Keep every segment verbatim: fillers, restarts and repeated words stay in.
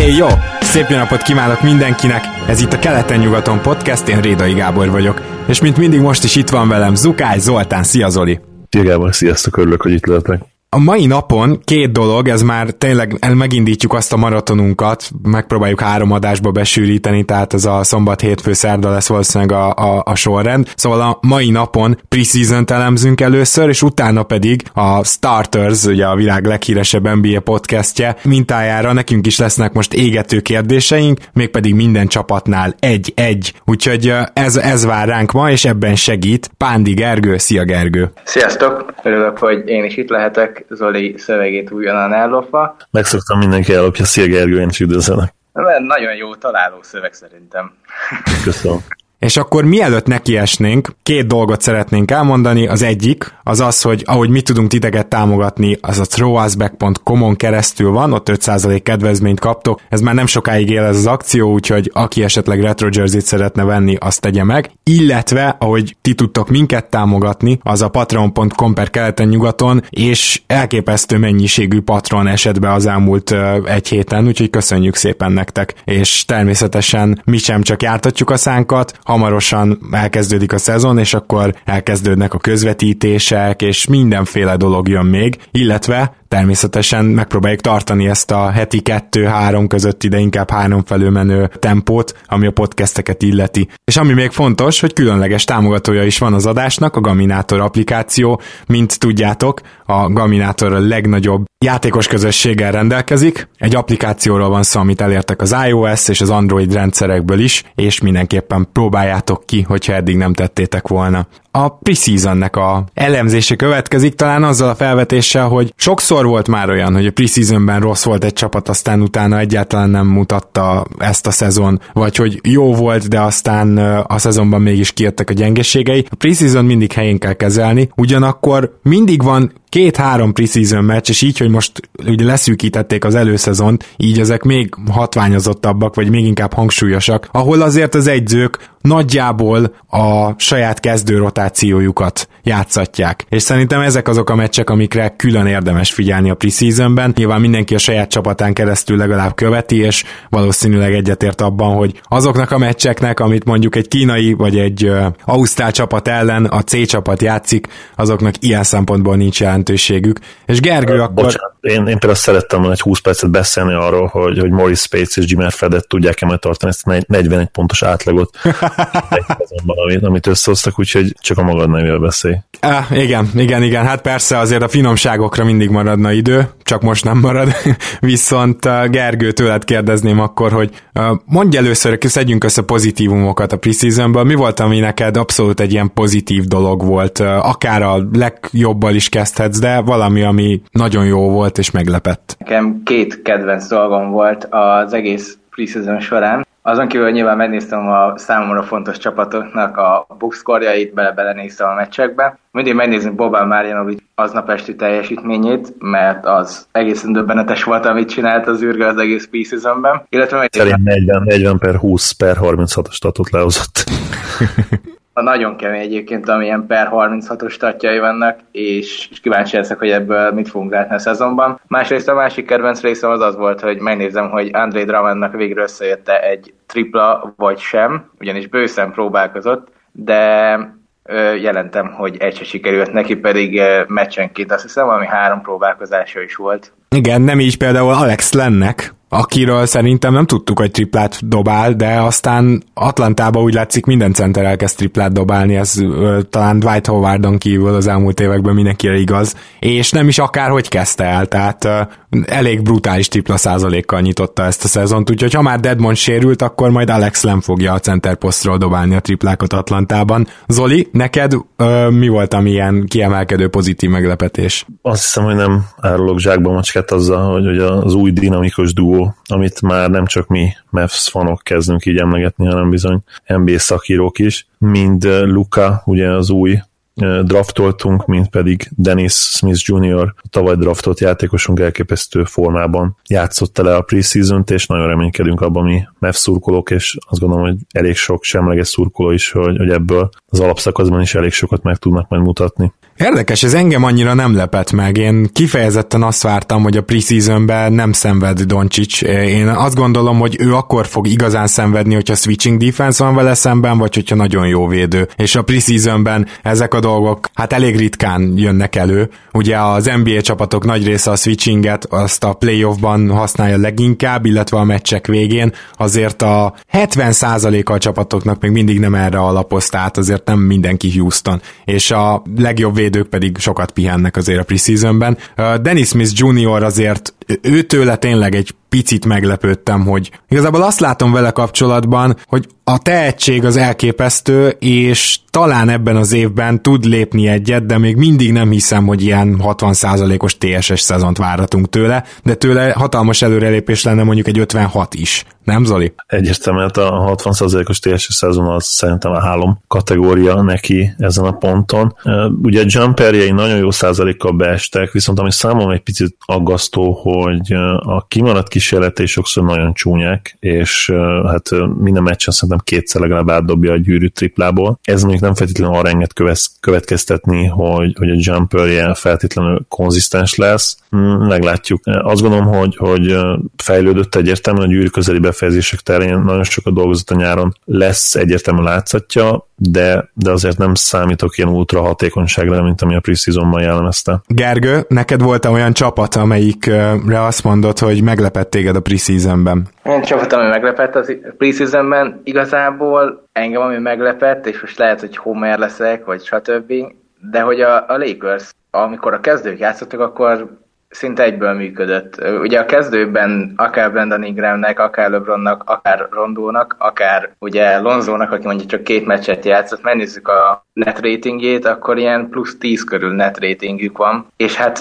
Hey, jó! Szép jó napot kívánok mindenkinek! Ez itt a Keleten-nyugaton podcast, én Rédai Gábor vagyok. És mint mindig most is itt van velem Zukály Zoltán, szia Zoli! Szia Gábor, sziasztok, örülök, hogy itt lehetek. A mai napon két dolog, ez már tényleg megindítjuk azt a maratonunkat, megpróbáljuk három adásba besűríteni, tehát ez a szombat, hétfő, szerda lesz valószínűleg a, a, a sorrend. Szóval a mai napon preseason-t elemzünk először, és utána pedig a Starters, ugye a világ leghíresebb en bé á podcastje mintájára nekünk is lesznek most égető kérdéseink, mégpedig minden csapatnál egy-egy. Úgyhogy ez, ez vár ránk ma, és ebben segít Pándi Gergő. Szia Gergő! Sziasztok! Örülök, hogy én is itt lehetek. Zoli szövegét újonnan ellopva. Megszoktam, mindenki ellopja. Szia Gergő, én is üdvözlek. Nagyon jó találó szöveg szerintem. Köszönöm. És akkor mielőtt nekiesnénk, két dolgot szeretnénk elmondani. Az egyik az az, hogy ahogy mi tudunk titeket támogatni, az a throwusback pont com-on keresztül van, ott öt százalék kedvezményt kaptok. Ez már nem sokáig él ez az akció, úgyhogy aki esetleg retro jersey-t szeretne venni, azt tegye meg. Illetve, ahogy ti tudtok minket támogatni, az a patreon pont com per keleten-nyugaton, és elképesztő mennyiségű patron esett be az elmúlt uh, egy héten, úgyhogy köszönjük szépen nektek. És természetesen mi sem csak jártatjuk a szánkat, hamarosan elkezdődik a szezon, és akkor elkezdődnek a közvetítések, és mindenféle dolog jön még, illetve természetesen megpróbáljuk tartani ezt a heti kettő-három között, ide inkább három felülmenő tempót, ami a podcasteket illeti. És ami még fontos, hogy különleges támogatója is van az adásnak, a Gaminator applikáció, mint tudjátok, a Gaminator a legnagyobb játékos közösséggel rendelkezik. Egy applikációról van szó, amit elértek az iOS és az Android rendszerekből is, és mindenképpen próbáljátok ki, hogyha eddig nem tettétek volna. A preseasonnek a elemzése következik, talán azzal a felvetéssel, hogy sokszor volt már olyan, hogy a preseasonben rossz volt egy csapat, aztán utána egyáltalán nem mutatta ezt a szezon, vagy hogy jó volt, de aztán a szezonban mégis kijöttek a gyengeségei. A preseason mindig helyén kell kezelni, ugyanakkor mindig van két-három preseason meccs, és így, hogy most ugye leszűkítették az előszezont, így ezek még hatványozottabbak, vagy még inkább hangsúlyosak, ahol azért az edzők nagyjából a saját kezdő rotációjukat játszatják. És szerintem ezek azok a meccsek, amikre külön érdemes figyelni a preseasonben. Nyilván mindenki a saját csapatán keresztül legalább követi, és valószínűleg egyetért abban, hogy azoknak a meccseknek, amit mondjuk egy kínai vagy egy uh, ausztrál csapat ellen a C csapat játszik, azoknak ilyen szempontból nincs jelentőségük. És Gergő akkor... Bocsánat, én, én például szerettem volna egy húsz percet beszélni arról, hogy, hogy Morris Spates és Jimmer Fredett tudják-e majd tartani ezt a negyvenegy pontos átlagot azonban, amit, amit összehoztak, úgyhogy csak a magad nevével beszélj. Á, igen, igen, igen, hát persze azért a finomságokra mindig maradna idő, csak most nem marad, viszont Gergő, tőled kérdezném akkor, hogy mondj először, szedjünk össze pozitívumokat a preseasonből, mi volt, ami neked abszolút egy ilyen pozitív dolog volt, akár a legjobbal is kezdhetsz, de valami, ami nagyon jó volt és meglepett. Nekem két kedvenc dolgom volt az egész preseason során. Azon kívül, hogy nyilván megnéztem a számomra fontos csapatoknak a boxkorjait, bele-bele néztem a meccsekbe. Mindig megnézni Boban Marjanovic aznap esti teljesítményét, mert az egészen döbbenetes volt, amit csinált az űrge az egész preseasonben. Illetve szerintem negyven per húsz per harminchat statot lehozott. A nagyon kemény egyébként, amilyen per harminchatos statjai vannak, és kíváncsi leszek, hogy ebből mit fogunk látni a szezonban. Másrészt a másik kedvenc részem az az volt, hogy megnézem, hogy André Drummondnak végre összejött egy tripla vagy sem, ugyanis bőszen próbálkozott, de jelentem, hogy egy se sikerült, neki pedig meccsenként azt hiszem valami három próbálkozása is volt. Igen, nem így például Alex Lennek, akiről szerintem nem tudtuk, hogy triplát dobál, de aztán Atlantában úgy látszik minden center elkezd triplát dobálni, ez ö, talán Dwight Howardon kívül az elmúlt években mindenkire igaz, és nem is akárhogy kezdte el, tehát ö, elég brutális tripla százalékkal nyitotta ezt a szezont, úgyhogy ha már Dedmond sérült, akkor majd Alex Len fogja a center posztról dobálni a triplákat Atlantában. Zoli, neked ö, mi volt, ami ilyen kiemelkedő pozitív meglepetés? Azt hiszem, hogy nem árulok zsákba macskát azzal, hogy, hogy az új dinamikus duó, amit már nem csak mi Mavs fanok kezdünk így emlegetni, hanem bizony en bé á szakírók is, mind Luka, ugye az új draftoltunk, mint pedig Dennis Smith junior a tavaly draftolt játékosunk elképesztő formában játszotta le a preseasont, és nagyon reménykedünk abban mi Mavs szurkolók, és azt gondolom, hogy elég sok semleges szurkoló is, hogy, hogy ebből az alapszakaszban is elég sokat meg tudnak majd mutatni. Érdekes, ez engem annyira nem lepett meg. Én kifejezetten azt vártam, hogy a preseasonben nem szenved Doncic. Én azt gondolom, hogy ő akkor fog igazán szenvedni, hogyha switching defense van vele szemben, vagy hogyha nagyon jó védő. És a preseasonben ezek a dolgok hát elég ritkán jönnek elő. Ugye az en bé á csapatok nagy része a switchinget, azt a playoffban használja leginkább, illetve a meccsek végén. Azért a hetven százaléka a csapatoknak még mindig nem erre alapoz, tehát azért nem mindenki Houston. És a legjobb védő Védők pedig sokat pihennek azért a preseasonben. Dennis Smith junior azért őtőle tényleg egy picit meglepődtem, hogy igazából azt látom vele kapcsolatban, hogy a tehetség az elképesztő, és talán ebben az évben tud lépni egyet, de még mindig nem hiszem, hogy ilyen hatvan százalékos té es es szezont várhatunk tőle, de tőle hatalmas előrelépés lenne mondjuk egy ötvenhat is. Nem, Zoli? Egyértelműen a hatvan százalékos té es es szezon az szerintem a hálom kategória neki ezen a ponton. Ugye a jumperjei nagyon jó százalékkal beestek, viszont ami számomra egy picit aggasztó, hogy a kimaradt kísérletei sokszor nagyon csúnyák, és hát minden meccsen szerintem kétszer legalább átdobja a gyűrű triplából. Ez még nem feltétlenül arra enged következtetni, hogy, hogy a jumperje feltétlenül konzisztens lesz. Meglátjuk. Azt gondolom, hogy, hogy fejlődött egyértelműen a gyűrű közeli befejezések terén, nagyon sokat dolgozott a nyáron, lesz egyértelmű látszatja, de, de azért nem számítok ilyen ultra hatékonyságra, mint ami a preseasonban jellemezte. Gergő, neked volt olyan csapat, amelyikre azt mondod, hogy meglepett téged a preseasonben? Olyan csapat, ami meglepett a preseasonben, igazából engem ami meglepett, és most lehet, hogy Homer leszek, vagy stb., de hogy a, a Lakers, amikor a kezdők játszottak, akkor szinte egyből működött. Ugye a kezdőben akár Brandon Ingramnek, akár LeBronnak, akár Rondónak, akár ugye Lonzónak, aki mondjuk csak két meccset játszott, megnézzük a net ratingjét, akkor ilyen plusz tíz körül net ratingük van. És hát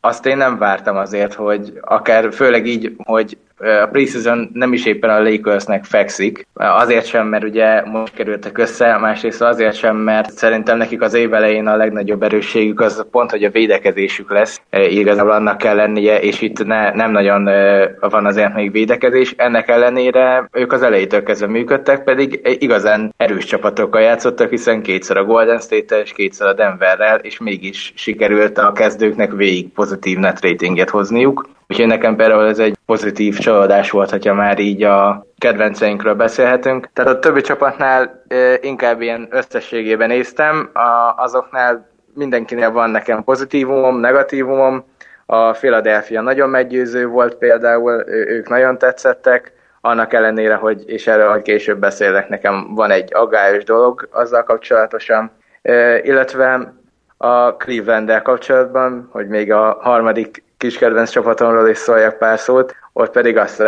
azt én nem vártam azért, hogy akár főleg így, hogy a preseason nem is éppen a Lakersnek fekszik, azért sem, mert ugye most kerültek össze, másrészt azért sem, mert szerintem nekik az év elején a legnagyobb erősségük az pont, hogy a védekezésük lesz, igazából annak kell lennie, és itt ne, nem nagyon van azért még védekezés, ennek ellenére ők az elejétől kezdve működtek, pedig igazán erős csapatokkal játszottak, hiszen kétszer a Golden State-tel és kétszer a Denverrel, és mégis sikerült a kezdőknek végig pozitív net ratinget hozniuk. Úgyhogy nekem például ez egy pozitív csalódás volt, hogyha már így a kedvenceinkről beszélhetünk. Tehát a többi csapatnál inkább ilyen összességében néztem, azoknál mindenkinél van nekem pozitívumom, negatívumom. A Philadelphia nagyon meggyőző volt például, ők nagyon tetszettek, annak ellenére, hogy, és erről hogy később beszélek, nekem van egy aggályos dolog azzal kapcsolatosan, illetve a Cleveland-del kapcsolatban, hogy még a harmadik kis kedvenc csapatomról is szóljak pár szót, ott pedig azt,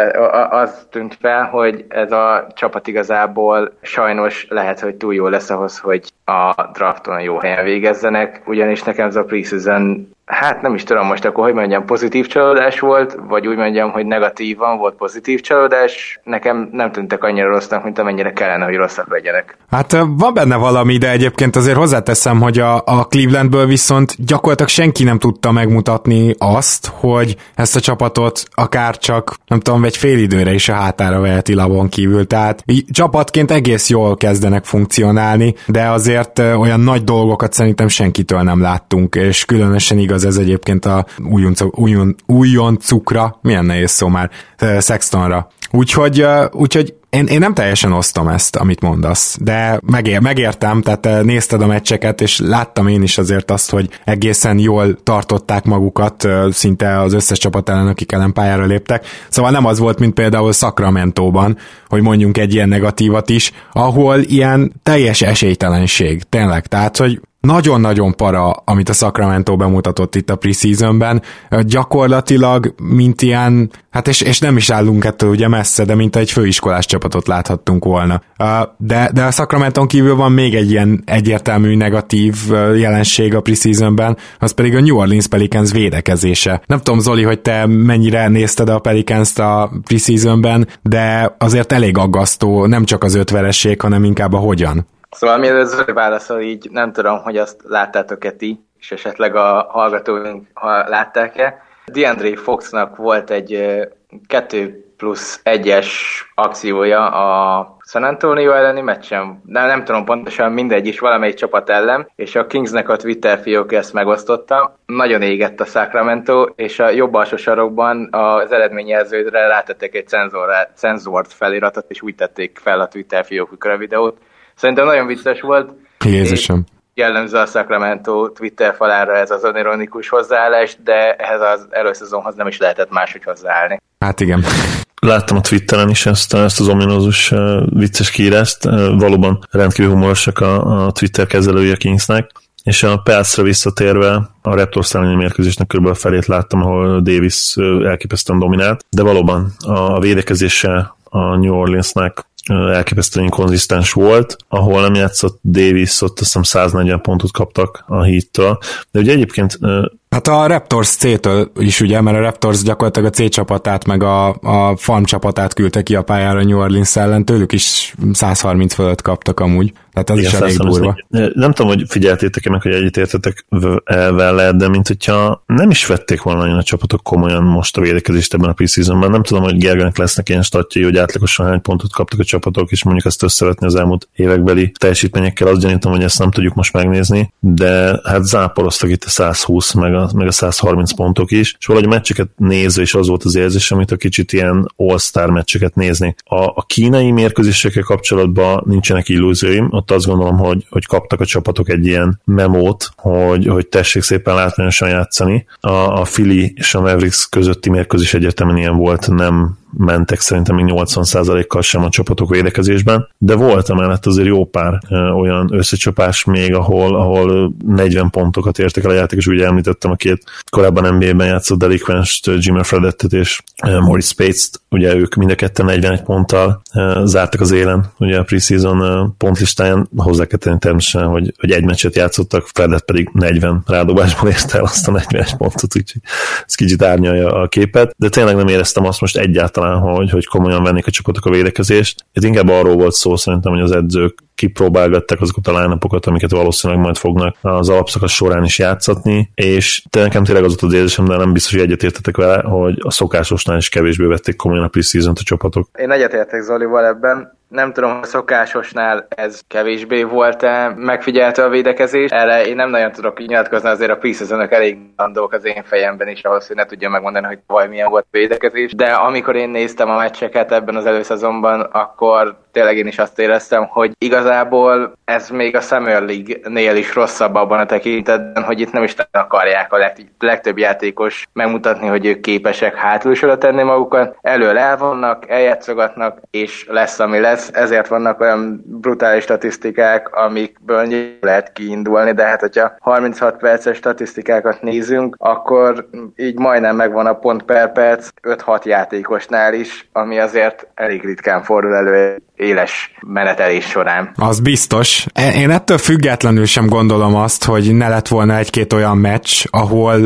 azt tűnt fel, hogy ez a csapat igazából sajnos lehet, hogy túl jó lesz ahhoz, hogy a drafton jó helyen végezzenek, ugyanis nekem ez a preseason, hát nem is tudom most akkor, hogy mondjam, pozitív csalódás volt, vagy úgy mondjam, hogy negatívan volt pozitív csalódás, nekem nem tűntek annyira rossznak, mint amennyire kellene, hogy rosszak legyenek. Hát van benne valami, de egyébként azért hozzáteszem, hogy a, a Clevelandből viszont gyakorlatilag senki nem tudta megmutatni azt, hogy ezt a csapatot akár csak, nem tudom, egy fél időre is a hátára veheti labon kívül, tehát csapatként egész jól kezdenek funkcionálni, de azért olyan nagy dolgokat szerintem senkitől nem láttunk, és különösen igaz ez egyébként a újoncukra, milyen nehéz szó már, Sextonra. Úgyhogy, úgyhogy Én, én nem teljesen osztom ezt, amit mondasz, de megér, megértem, tehát nézted a meccseket, és láttam én is azért azt, hogy egészen jól tartották magukat szinte az összes csapat ellen, akik ellen pályára léptek. Szóval nem az volt, mint például Sacramentóban, hogy mondjunk egy ilyen negatívat is, ahol ilyen teljes esélytelenség, tényleg, tehát, hogy nagyon-nagyon para, amit a Sacramento bemutatott itt a preseasonben, gyakorlatilag mint ilyen, hát és, és nem is állunk ettől ugye messze, de mint egy főiskolás csapatot láthattunk volna. De, de a Sacramenton kívül van még egy ilyen egyértelmű negatív jelenség a preseasonben, az pedig a New Orleans Pelicans védekezése. Nem tudom, Zoli, hogy te mennyire nézted a Pelicanst a preseasonben, de azért elég aggasztó, nem csak az ötveresség, hanem inkább a hogyan. Szóval mielőző válaszol, így nem tudom, hogy azt láttátok-e ti, és esetleg a hallgatóink ha látták-e. DeAndre Foxnak volt egy kettő plusz egyes akciója a San Antonio elleni meccsen, de nem tudom pontosan, mindegy is, valamelyik csapat ellen, és a Kingsnek a Twitter fiókja ezt megosztotta. Nagyon égett a Sacramento, és a jobb alsó sarokban az eredményjelződre rátettek egy cenzort feliratot, és úgy tették fel a Twitter fiókukra a videót. Szerintem nagyon vicces volt. Jézusom. Jellemző a Sacramento Twitter falára ez az önironikus hozzáállás, de ehhez az előszezonhoz nem is lehetett máshogy hozzáállni. Hát igen. Láttam a Twitteren is ezt, ezt az ominózus vicces kiírást. Valóban rendkívül humorosak a, a Twitter kezelői a Kingsnek. És a Pelcra visszatérve a Raptors elleni mérkőzésnek körülbelül felét láttam, ahol Davis elképesztően dominált. De valóban a védekezése a New Orleansnek elképesztően konzisztens volt, ahol nem játszott Davis, ott azt hiszem száznegyven pontot kaptak a Heattől, de ugye egyébként... Hát a Raptors C-től is ugye, mert a Raptors gyakorlatilag a C csapatát meg a, a farm csapatát küldte ki a pályára New Orleans ellen, tőlük is száz harminc fölött kaptak amúgy, tehát ez igen, is elég durva. Nem tudom, hogy figyeltétek-e meg, hogy egyetértetek vele, de mint hogyha nem is vették volna olyan a csapatok komolyan most a védekezést ebben a preseasonben, nem tudom, hogy Gergőnek lesznek ilyen statjai, hogy átlagosan hány pontot kaptak a csapatok, és mondjuk ezt összevetni az elmúlt évekbeli teljesítményekkel, azt gyanítom, hogy ezt nem tudjuk most megnézni, de hát záporoztak itt a száz húsz meg a, meg a száz harminc pontok is, és valahogy a meccseket nézve is az volt az érzés, amit a kicsit ilyen all-star meccseket néznék. A, a kínai mérkőzésekkel kapcsolatban nincsenek illúzióim, ott azt gondolom, hogy, hogy kaptak a csapatok egy ilyen memót, hogy, hogy tessék szépen látványosan játszani. A, a Philly és a Mavericks közötti mérkőzés egyetemen ilyen volt, nem mentek szerintem még nyolcvan százalékkal sem a csapatok védekezésben, de volt amellett azért jó pár olyan összecsapás még, ahol, ahol negyven pontokat értek el a játék, és ugye említettem a két korábban en bé á-ben játszott delikvenst, Jimmy Fredettet és Morris Spates-t, ugye ők mind a ketten negyvenegy ponttal zártak az élen, ugye a preseason pontlistáján, hozzá kell tenni természetesen, hogy, hogy egy meccset játszottak, Fredett pedig negyven rádobásból ért el azt a negyvenegy pontot, úgyhogy ez kicsit árnyalja a képet, de tényleg nem éreztem azt most egyáltalán, talán, hogy, hogy komolyan vennék a csapatok a védekezést. Ez inkább arról volt szó szerintem, hogy az edzők kipróbálgatták azokat a line-upokat, amiket valószínűleg majd fognak az alapszakasz során is játszatni, és nekem tényleg az ott az érzésem, de nem biztos, hogy egyetértetek vele, hogy a szokásosnál is kevésbé vették komolyan a preseasont a csapatok. Én egyetértek Zolival ebben. Nem tudom, a szokásosnál ez kevésbé volt-e megfigyelte a védekezés. Erre én nem nagyon tudok nyilatkozni, azért a preseasonok elég mondók az én fejemben is, ahhoz, hogy ne tudjam megmondani, hogy vaj, milyen volt a védekezés. De amikor én néztem a meccseket ebben az előszezonban, akkor tényleg én is azt éreztem, hogy igazából ez még a Summer League-nél is rosszabb abban a tekintetben, hogy itt nem is akarják a leg- legtöbb játékos megmutatni, hogy ők képesek hátulsora tenni magukat. Elől elvonnak, eljátszogatnak, és lesz, ami lesz. Ezért vannak olyan brutális statisztikák, amikből nyilván lehet kiindulni, de hát hogyha harminchat perces statisztikákat nézünk, akkor így majdnem megvan a pont per perc öt-hat játékosnál is, ami azért elég ritkán fordul elő éles menetelés során. Az biztos. Én ettől függetlenül sem gondolom azt, hogy ne lett volna egy-két olyan meccs, ahol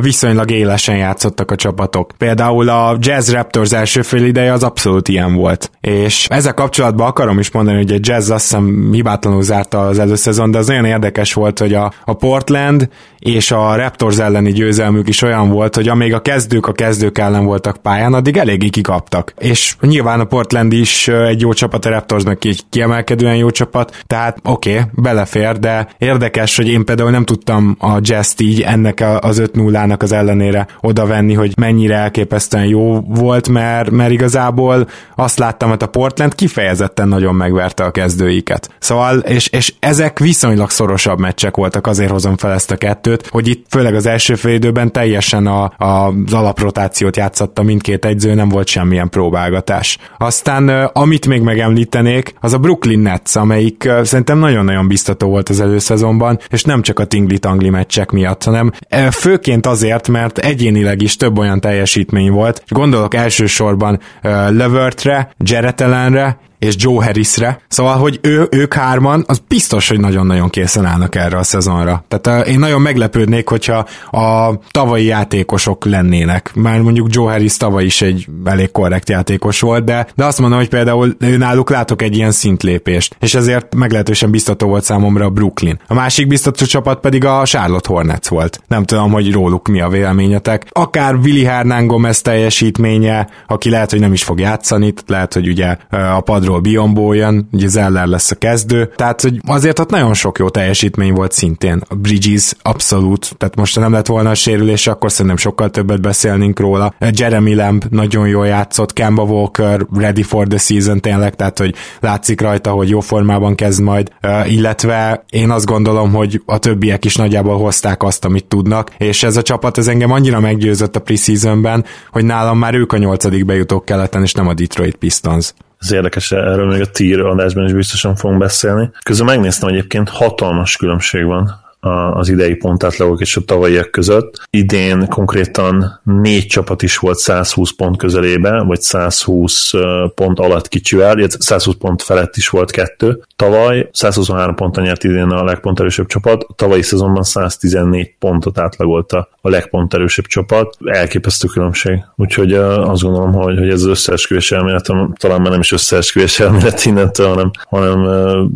viszonylag élesen játszottak a csapatok. Például a Jazz Raptors első fél ideje az abszolút ilyen volt. És ezzel kapcsolatban akarom is mondani, hogy a Jazz azt hiszem hibátlanul zárta az előszezon, de az nagyon érdekes volt, hogy a, a Portland és a Raptors elleni győzelmük is olyan volt, hogy amíg a kezdők a kezdők ellen voltak pályán, addig eléggé kikaptak. És nyilván a Portland is egy jó csapat, a Raptors meg egy kiemelkedően jó csapat, tehát oké, okay, belefér, de érdekes, hogy én például nem tudtam a Jazz-t így ennek az öt nullának az ellenére oda venni, hogy mennyire elképesztően jó volt, mert, mert igazából azt láttam, hogy a Portland kifejezetten nagyon megverte a kezdőiket. Szóval, és, és ezek viszonylag szorosabb meccsek voltak, azért hozom fel ezt a kettőt, hogy itt főleg az első fél időben teljesen a, a, az alaprotációt játszatta mindkét egyző, nem volt semmilyen próbálgatás. Aztán amit még megemlítenék, az a Brooklyn Nets, amelyik szerintem nagyon-nagyon biztató volt az előszezonban, és nem csak a tingli-tangli meccsek miatt, hanem főként azért, mert egyénileg is több olyan teljesítmény volt, és gondolok elsősorban Levertre, Jarrett Allenre és Joe Harrisre, szóval, hogy ő, ők hárman, az biztos, hogy nagyon-nagyon készen állnak erre a szezonra. Tehát én nagyon meglepődnék, hogyha a tavalyi játékosok lennének. Már mondjuk Joe Harris tavaly is egy elég korrekt játékos volt, de, de azt mondom, hogy például náluk látok egy ilyen szintlépést, és ezért meglehetősen biztató volt számomra a Brooklyn. A másik biztató csapat pedig a Charlotte Hornets volt. Nem tudom, hogy róluk mi a véleményetek. Akár Willy Hernán Gomez teljesítménye, aki lehet, hogy nem is fog játszani, lehet, hogy ugye a pad Biombo jön, ugye Zeller lesz a kezdő, tehát hogy azért ott nagyon sok jó teljesítmény volt szintén. A Bridges abszolút, tehát most ha nem lett volna a sérülés, akkor szerintem sokkal többet beszélnénk róla. Jeremy Lamb nagyon jól játszott, Kemba Walker ready for the season tényleg, tehát hogy látszik rajta, hogy jó formában kezd majd, illetve én azt gondolom, hogy a többiek is nagyjából hozták azt, amit tudnak, és ez a csapat, ez engem annyira meggyőzött a preseasonben, hogy nálam már ők a nyolcadik bejutók keleten, és nem a Detroit Pistons. Ez érdekes, erről még a tier adásban is biztosan fogunk beszélni. Közben megnéztem, egyébként hatalmas különbség van az idei pontátlagok és a tavalyiak között. Idén konkrétan négy csapat is volt százhúsz pont közelébe, vagy százhúsz pont alatt kicsivel, százhúsz pont felett is volt kettő. Tavaly százhuszonhárom ponton nyert idén a legponterősebb csapat, a tavalyi szezonban száztizennégy pontot átlagolta a legponterősebb csapat. Elképesztő különbség. Úgyhogy azt gondolom, hogy, hogy ez az összeesküvés elmélet, talán már nem is összeesküvés elmélet innentől, hanem, hanem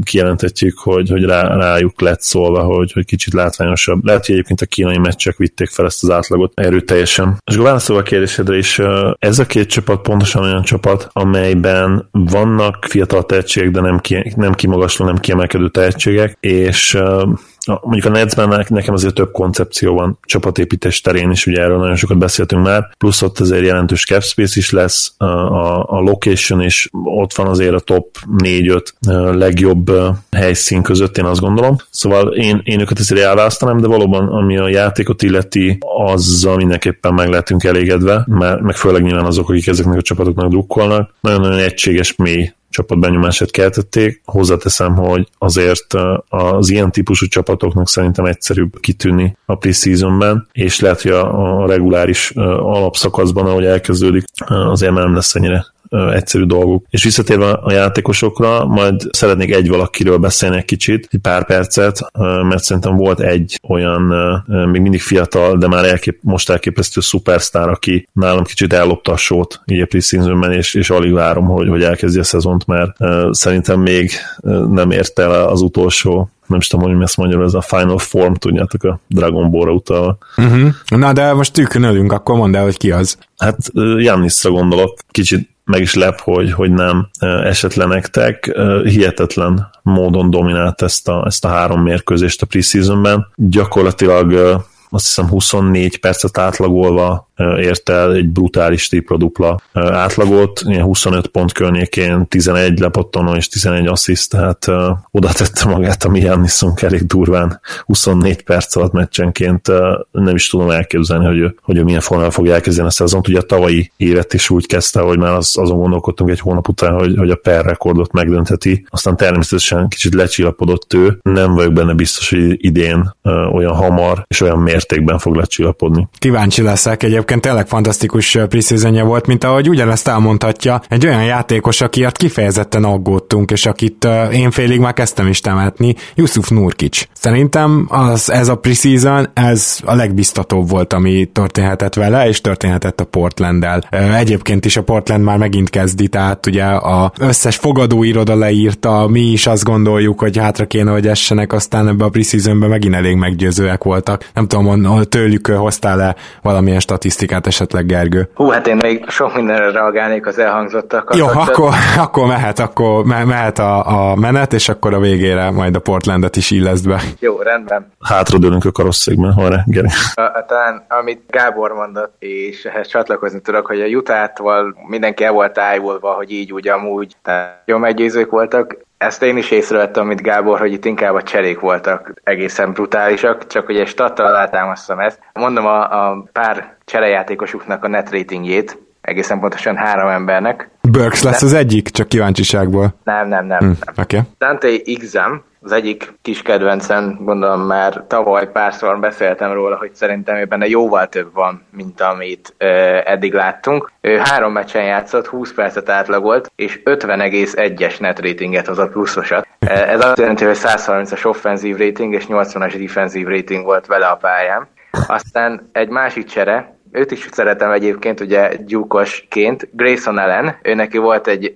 kijelentetjük, hogy, hogy rá, rájuk lett szólva, hogy, hogy kicsit látványosabb. Lehet, hogy egyébként a kínai meccsek vitték fel ezt az átlagot erőteljesen. És akkor válaszolva a kérdésedre is, ez a két csapat pontosan olyan csapat, amelyben vannak fiatal tehetségek, de nem, ki, nem kimagasló, nem kiemelkedő tehetségek, és mondjuk a Netsben nekem azért több koncepció van csapatépítés terén is, ugye erről nagyon sokat beszéltünk már, plusz ott azért jelentős cap space is lesz, a, a location is, ott van azért a top négy-öt legjobb helyszín között, én azt gondolom. Szóval én, én őket azért elválasztanám, de valóban ami a játékot illeti, azzal mindenképpen meg lehetünk elégedve, mert meg főleg nyilván azok, akik ezeknek a csapatoknak drukkolnak, nagyon-nagyon egységes, mély csapatbenyomását keltették. Hozzáteszem, hogy azért az ilyen típusú csapatoknak szerintem egyszerűbb kitűnni a preseasonben, és lehet, hogy a reguláris alapszakaszban, ahogy elkezdődik, azért már nem lesz ennyire egyszerű dolguk. És visszatérve a játékosokra, majd szeretnék egy valakiről beszélni egy kicsit, egy pár percet, mert szerintem volt egy olyan még mindig fiatal, de már elkép, most elképesztő szupersztár, aki nálam kicsit ellopta a sót, így a preseasonben, és, és alig várom, hogy, hogy elkezdje a szezont, mert szerintem még nem ért el az utolsó, nem is tudom, hogy ezt mondja, ez a Final Form, tudjátok, a Dragon Ball-ra utalva. Uh-huh. Na, de most tűkönölünk, akkor mondd el, hogy ki az. Hát Jannisra gondolok, kicsit meg is lep, hogy, hogy nem esetlen nektek. Hihetetlen módon dominált ezt a, ezt a három mérkőzést a preseasonben. Gyakorlatilag azt hiszem huszonnégy percet átlagolva ért el egy brutális tripla-dupla átlagot, ilyen huszonöt pont környékén, tizenegy lepattanó és tizenegy assziszt, tehát uh, oda tette magát a mi Janniszunk elég durván huszonnégy perc alatt meccsenként, uh, nem is tudom elképzelni, hogy ő, hogy ő milyen formában fog elkezdeni a szezont. Ugye a tavalyi évet is úgy kezdte, hogy már az, azon gondolkodtunk egy hónap után, hogy, hogy a per rekordot megdöntheti, aztán természetesen kicsit lecsillapodott ő, nem vagyok benne biztos, hogy idén uh, olyan hamar és olyan mértékben fog lecsillapodni. Kíváncsi leszek egyébként egyébként tényleg fantasztikus preseasonje volt, mint ahogy ugyanezt elmondhatja egy olyan játékos, akiért kifejezetten aggódtunk, és akit én félig már kezdtem is temetni, Jusuf Nurkić. Szerintem az, ez a preseason, ez a legbiztatóbb volt, ami történhetett vele, és történhetett a Portlanddel. Egyébként is a Portland már megint kezdi, tehát ugye az összes fogadóiroda leírta, mi is azt gondoljuk, hogy hátra kéne, hogy essenek, aztán ebbe a preseasonben megint elég meggyőzőek voltak. Nem tudom, tőlük hoztál-e valamilyen statisztikát esetleg, Gergő? Hú, hát én még sok mindenre reagálnék az elhangzottak. Jó, akkor, akkor mehet, akkor mehet a, a menet, és akkor a végére majd a Portlandet is illeszd be. Jó, rendben. Hátradőlünk a karosszékben, hajrá, Geri. Talán, amit Gábor mondott, és ehhez csatlakozni tudok, hogy a Utah-tól mindenki el volt ájulva, hogy így úgy amúgy jó meggyőzők voltak. Ezt én is észrevettem, mint Gábor, hogy itt inkább a cserék voltak egészen brutálisak, csak ugye stattal alátámasztom ezt. Mondom a, a pár cserejátékosuknak a net ratingjét, egészen pontosan három embernek. Burks lesz az egyik, csak kíváncsiságból. Nem, nem, nem. Hmm, okay. Dante Exum, az egyik kis kedvencem, gondolom már tavaly párszor beszéltem róla, hogy szerintem ő benne jóval több van, mint amit ö, eddig láttunk. Ő három meccsen játszott, húsz percet átlagolt, és ötven egész egyes net ratinget hozott pluszosat. Ez azt jelenti, hogy száz harmincas offenzív rating és nyolcvanas defenzív rating volt vele a pályán. Aztán egy másik csere, őt is szeretem egyébként, ugye gyúkosként, Grayson Allen, ő neki volt egy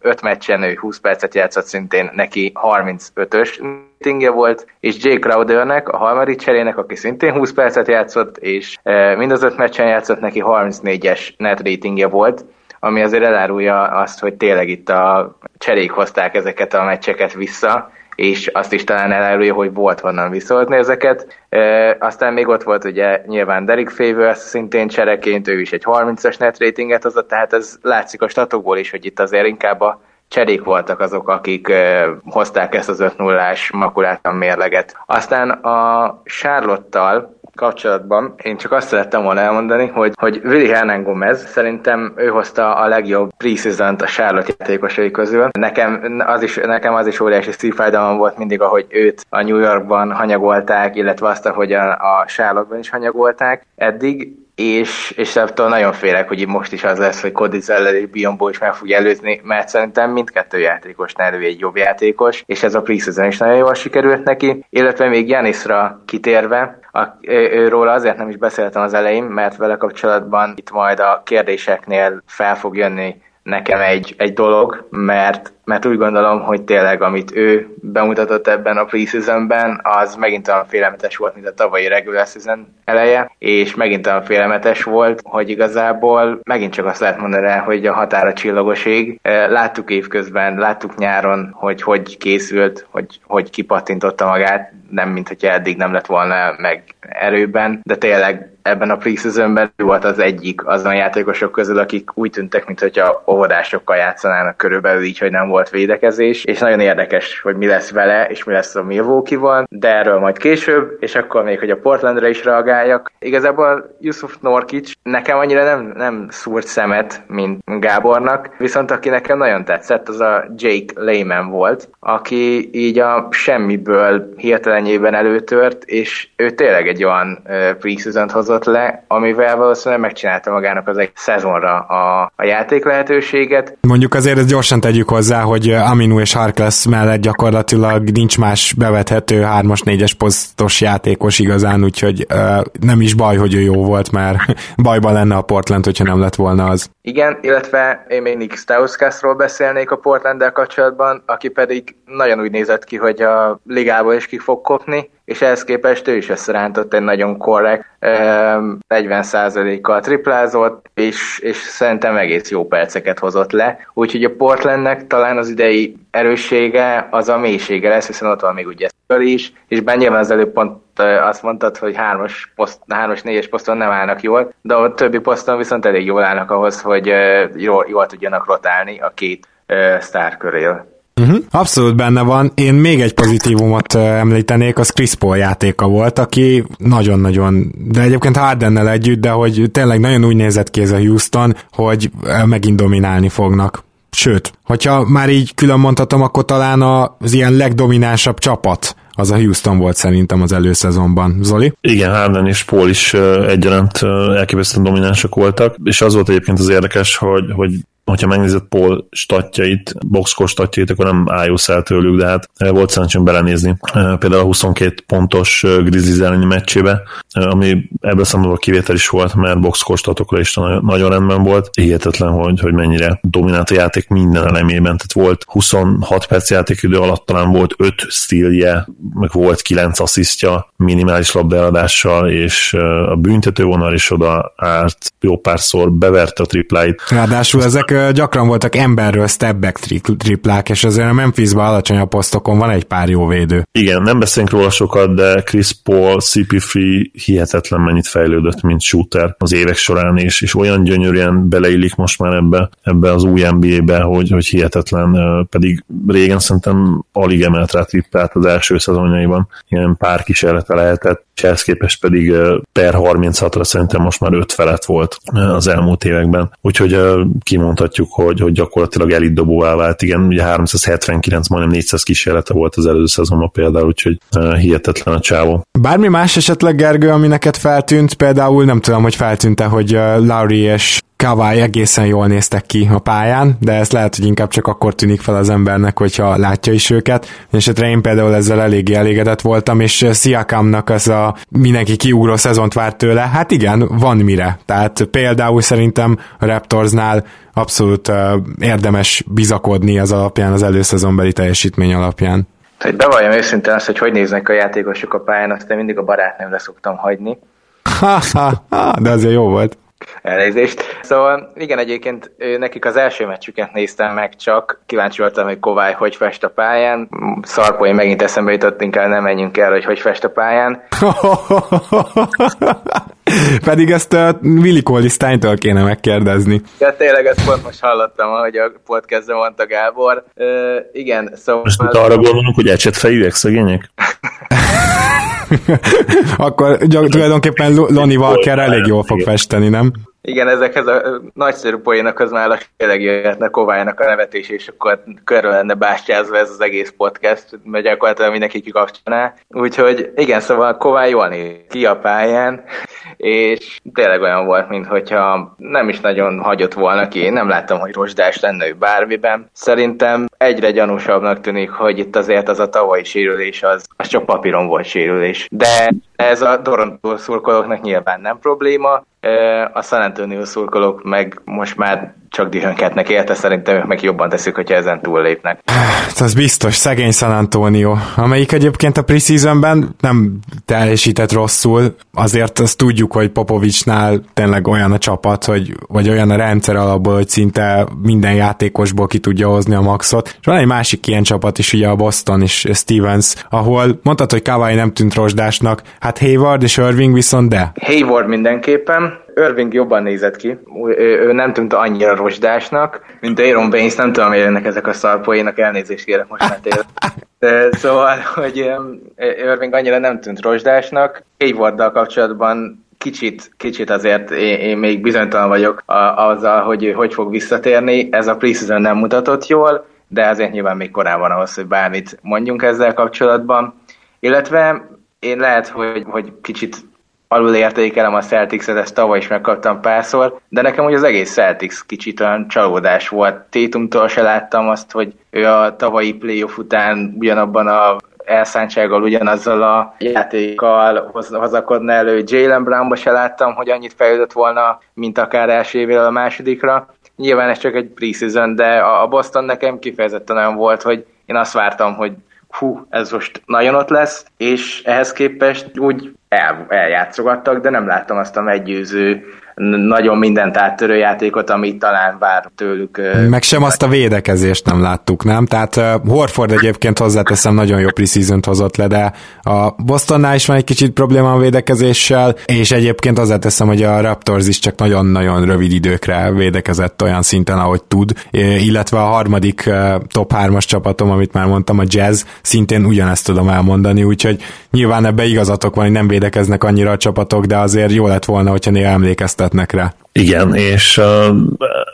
öt meccsen, ő húsz percet játszott szintén, neki harmincötös ratingje volt, és Jay Crowdernek, a harmadik cserének, aki szintén húsz percet játszott, és ö, mind az öt meccsen játszott, neki harmincnégyes net ratingje volt, ami azért elárulja azt, hogy tényleg itt a cserék hozták ezeket a meccseket vissza, és azt is talán elárulja, hogy volt honnan visszahozni ezeket. E, aztán még ott volt ugye nyilván Derek Favors szintén csereként, ő is egy harmincas net ratinget hozott, tehát ez látszik a statokból is, hogy itt azért inkább a cserék voltak azok, akik e, hozták ezt az öt nullás makulátlan mérleget. Aztán a Charlotte-tal kapcsolatban én csak azt szerettem volna elmondani, hogy, hogy Willy Hernán Gomez, szerintem ő hozta a legjobb preseasont a Charlotte játékosai közül. Nekem az is, nekem az is óriási szívfájdalom volt mindig, ahogy őt a New Yorkban hanyagolták, illetve azt, ahogy a, a Charlotte-ban is hanyagolták eddig, és, és ebből nagyon félek, hogy most is az lesz, hogy Kodizellel és Bionból is meg fog előzni, mert szerintem mindkettő játékosnál ő egy jobb játékos, és ez a preseason is nagyon jól sikerült neki, illetve még Giannisra kitérve, A, őről azért nem is beszéltem az elején, mert vele kapcsolatban itt majd a kérdéseknél fel fog jönni nekem egy, egy dolog, mert, mert úgy gondolom, hogy tényleg amit ő bemutatott ebben a preseasonben, az megint olyan félelmetes volt, mint a tavalyi regular season eleje, és megint olyan félelmetes volt, hogy igazából megint csak azt lehet mondani rá, hogy a határa csillagos ég. Láttuk évközben, láttuk nyáron, hogy hogy készült, hogy, hogy kipattintotta magát, nem mint hogyha eddig nem lett volna meg erőben, de tényleg ebben a preseasonben volt az egyik azon játékosok közül, akik úgy tűntek, mintha óvodásokkal játszanának körülbelül, így, hogy nem volt védekezés, és nagyon érdekes, hogy mi lesz vele, és mi lesz a Milwaukee-val, de erről majd később, és akkor még, hogy a Portlandre is reagáljak. Igazából Jusuf Nurkić nekem annyira nem, nem szúrt szemet, mint Gábornak, viszont aki nekem nagyon tetszett, az a Jake Layman volt, aki így a semmiből hirtelenjében előtört, és ő tényleg egy olyan preseasont hozott le, amivel valószínűleg megcsinálta magának az egy szezonra a, a játék lehetőséget. Mondjuk azért ezt gyorsan tegyük hozzá, hogy Aminu és Harkless mellett gyakorlatilag nincs más bevethető hármas, négyes posztos játékos igazán, úgyhogy uh, nem is baj, hogy ő jó volt, mert bajban lenne a Portland, hogyha nem lett volna az. Igen, illetve én még Nick Stauskas-ról beszélnék a Portlanddel kapcsolatban, aki pedig nagyon úgy nézett ki, hogy a ligából is ki fog kopni, és ehhez képest ő is összerántott egy nagyon korrekt, negyven százalékkal triplázott, és, és szerintem egész jó perceket hozott le. Úgyhogy a Portlandnek talán az idei erőssége az a mélysége lesz, hiszen ott van még ugye Curry is, és bár nyilván az előbb pont azt mondtad, hogy hármas, poszt, hármas négyes poszton nem állnak jól, de a többi poszton viszont elég jól állnak ahhoz, hogy jól, jól tudjanak rotálni a két uh, sztár körél. Uh-huh. Abszolút benne van. Én még egy pozitívumot említenék, az Chris Paul játéka volt, aki nagyon-nagyon, de egyébként Hardennel együtt, de hogy tényleg nagyon úgy nézett ki ez a Houston, hogy megint dominálni fognak. Sőt, hogyha már így külön mondhatom, akkor talán az ilyen legdominánsabb csapat az a Houston volt szerintem az előszezonban. Zoli? Igen, Harden és Paul is egyaránt elképesztően dominánsak voltak, és az volt egyébként az érdekes, hogy, hogy hogyha megnézed Paul statjait, boxkor statjait, akkor nem ájulsz el tőlük, de hát volt szerencsém belenézni. Például a huszonkettő pontos Grizzlies elleni meccsébe, ami ebből számomra kivétel is volt, mert boxkor statokra is nagyon rendben volt. Hihetetlen, hogy, hogy mennyire dominált a játék minden elemében. Tehát volt huszonhat perc játékidő alatt, talán volt öt stealje, meg volt kilenc asszisztja, minimális labdaeladással, és a büntetővonal is oda árt, jó párszor beverte a tripláit. Ráadásul ezek gyakran voltak emberről step-back triplák, és azért a Memphisban alacsonyabb posztokon van egy pár jó védő. Igen, nem beszélünk róla sokat, de Chris Paul, cé pé három hihetetlen mennyit fejlődött, mint shooter az évek során, és, és olyan gyönyörűen beleillik most már ebbe, ebbe az új en bé á-be, hogy, hogy hihetetlen, pedig régen szerintem alig emelt rá triplát az első szezonjaiban, ilyen pár kísérlete lehetett, és ehhez képest pedig per harminchatra szerintem most már öt felett volt az elmúlt években. Úgyhogy kimondhatjuk, hogy, hogy gyakorlatilag elit dobóvá vált. Igen, ugye háromszázhetvenkilenc, majdnem négyszáz kísérlete volt az előző szezonban például, úgyhogy hihetetlen a csávó. Bármi más esetleg, Gergő, ami neked feltűnt? Például nem tudom, hogy feltűnt-e, hogy Lowry és Kawhi egészen jól néztek ki a pályán, de ez lehet, hogy inkább csak akkor tűnik fel az embernek, hogyha látja is őket. És hát én például ezzel eléggé elégedett voltam, és Siakamnak ez a mindenki kiugró szezont várt tőle, hát igen, van mire. Tehát például szerintem a Raptorsnál abszolút uh, érdemes bizakodni az alapján, az előszezonbeli teljesítmény alapján. Tehát bevalljam őszintén azt, hogy hogy néznek a játékosok a pályán, azt én mindig a barátnőmre szoktam hagyni. Ha, ha, ha, de azért jó volt. Elnézést. Szóval igen, egyébként nekik az első meccsüket néztem meg csak, kíváncsi voltam, hogy Kawhi hogy fest a pályán. Szarpói megint eszembe jutott, inkább nem menjünk el, hogy hogy fest a pályán. Pedig ezt a Willy Collistein-től kéne megkérdezni. Ja, tényleg ezt pont most hallottam, ahogy a podcastben mondta Gábor. Ö, igen, szóval... Most itt arra gondolunk, hogy ecsetfejűek szegények? Akkor tulajdonképpen Lonnie Walker elég jól fog festeni, nem? Igen, ezekhez a nagyszerű poénakhoz már a tényleg jöhetne Koválynak a nevetés, és akkor körül lenne bástyázva ez az egész podcast, mert gyakorlatilag mindenki kikapcsolná. Úgyhogy igen, szóval Kawhi jól néz ki a pályán, és tényleg olyan volt, mintha nem is nagyon hagyott volna ki. Én nem láttam, hogy rozsdás lenne ő bármiben. Szerintem egyre gyanúsabbnak tűnik, hogy itt azért az a tavalyi sérülés, az, az csak papíron volt sérülés. De ez a Toronto szurkolóknak nyilván nem probléma. A San Antonio szurkolók meg most már csak dühönkednek érte, szerintem ők meg jobban teszik, hogyha ezen túllépnek. Ez biztos, szegény San Antonio, amelyik egyébként a preseasonben nem teljesített rosszul, azért azt tudjuk, hogy Popovicsnál tényleg olyan a csapat, hogy, vagy olyan a rendszer alapból, hogy szinte minden játékosból ki tudja hozni a maxot. És van egy másik ilyen csapat is, ugye a Boston és Stevens, ahol mondtad, hogy Kawhi nem tűnt rozsdásnak, hát Hayward és Irving viszont de. Hayward mindenképpen, Irving jobban nézett ki, ő, ő nem tűnt annyira rozsdásnak, mint Aaron Baines, nem tudom, hogy jönnek ezek a szarpoénak, elnézést kérek most már tényleg. Szóval, hogy Irving annyira nem tűnt rozsdásnak, Haywarddal kapcsolatban Kicsit, kicsit azért én, én még bizonytalan vagyok a, azzal, hogy hogy fog visszatérni. Ez a preseason nem mutatott jól, de azért nyilván még korán van ahhoz, hogy bármit mondjunk ezzel kapcsolatban. Illetve én lehet, hogy, hogy kicsit alul értékelem a Celtics-et, ezt tavaly is megkaptam párszor, de nekem ugye az egész Celtics kicsit olyan csalódás volt. Tétumtól se láttam azt, hogy ő a tavalyi playoff után ugyanabban a elszántsággal, ugyanazzal a játékkal hozakodna elő. Jaylen Brownba se láttam, hogy annyit fejlődött volna, mint akár első évvel a másodikra. Nyilván ez csak egy preseason, de a Boston nekem kifejezetten olyan volt, hogy én azt vártam, hogy hú, ez most nagyon ott lesz, és ehhez képest úgy el, eljátszogattak, de nem láttam azt a meggyőző, nagyon mindent áttörő játékot, amit talán vár tőlük. Meg sem azt a védekezést nem láttuk, nem? Tehát uh, Horford egyébként hozzáteszem, nagyon jó preseasont hozott le, de a Bostonnál is van egy kicsit probléma a védekezéssel, és egyébként hozzáteszem, hogy a Raptors is csak nagyon-nagyon rövid időkre védekezett olyan szinten, ahogy tud, illetve a harmadik uh, top hármas csapatom, amit már mondtam, a Jazz, szintén ugyanezt tudom elmondani, úgyhogy nyilván ebbe igazatok van, hogy nem védekeznek annyira a csapatok, de azért jó lett volna, hogyha néha emlékeztetnek rá. Igen, és uh,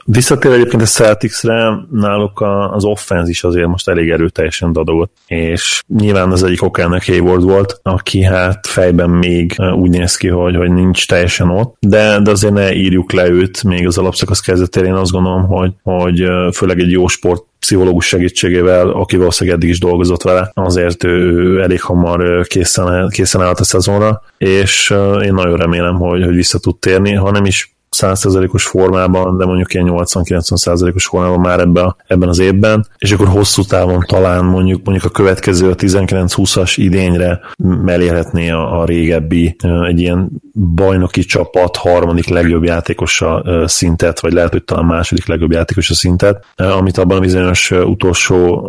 visszatér egyébként a Celticsre, náluk a, az offense is azért most elég erőteljesen dadolt, és nyilván az egyik okának Hayward volt, aki hát fejben még uh, úgy néz ki, hogy, hogy nincs teljesen ott, de, de azért ne írjuk le őt még az alapszakasz kezdetére, én azt gondolom, hogy, hogy uh, főleg egy jó sport pszichológus segítségével, aki valószínűleg eddig is dolgozott vele, azért ő elég hamar készen, készen állt a szezonra, és uh, én nagyon remélem, hogy, hogy vissza tud térni, ha nem is száz százalékos formában, de mondjuk ilyen nyolcvan-kilencven százalékos formában már ebben, ebben az évben, és akkor hosszú távon talán mondjuk, mondjuk a következő a tizenkilenc-húszas idényre elérhetné a, a régebbi egy ilyen bajnoki csapat harmadik legjobb játékosa szintet, vagy lehet, hogy talán második legjobb játékosa szintet, amit abban a bizonyos utolsó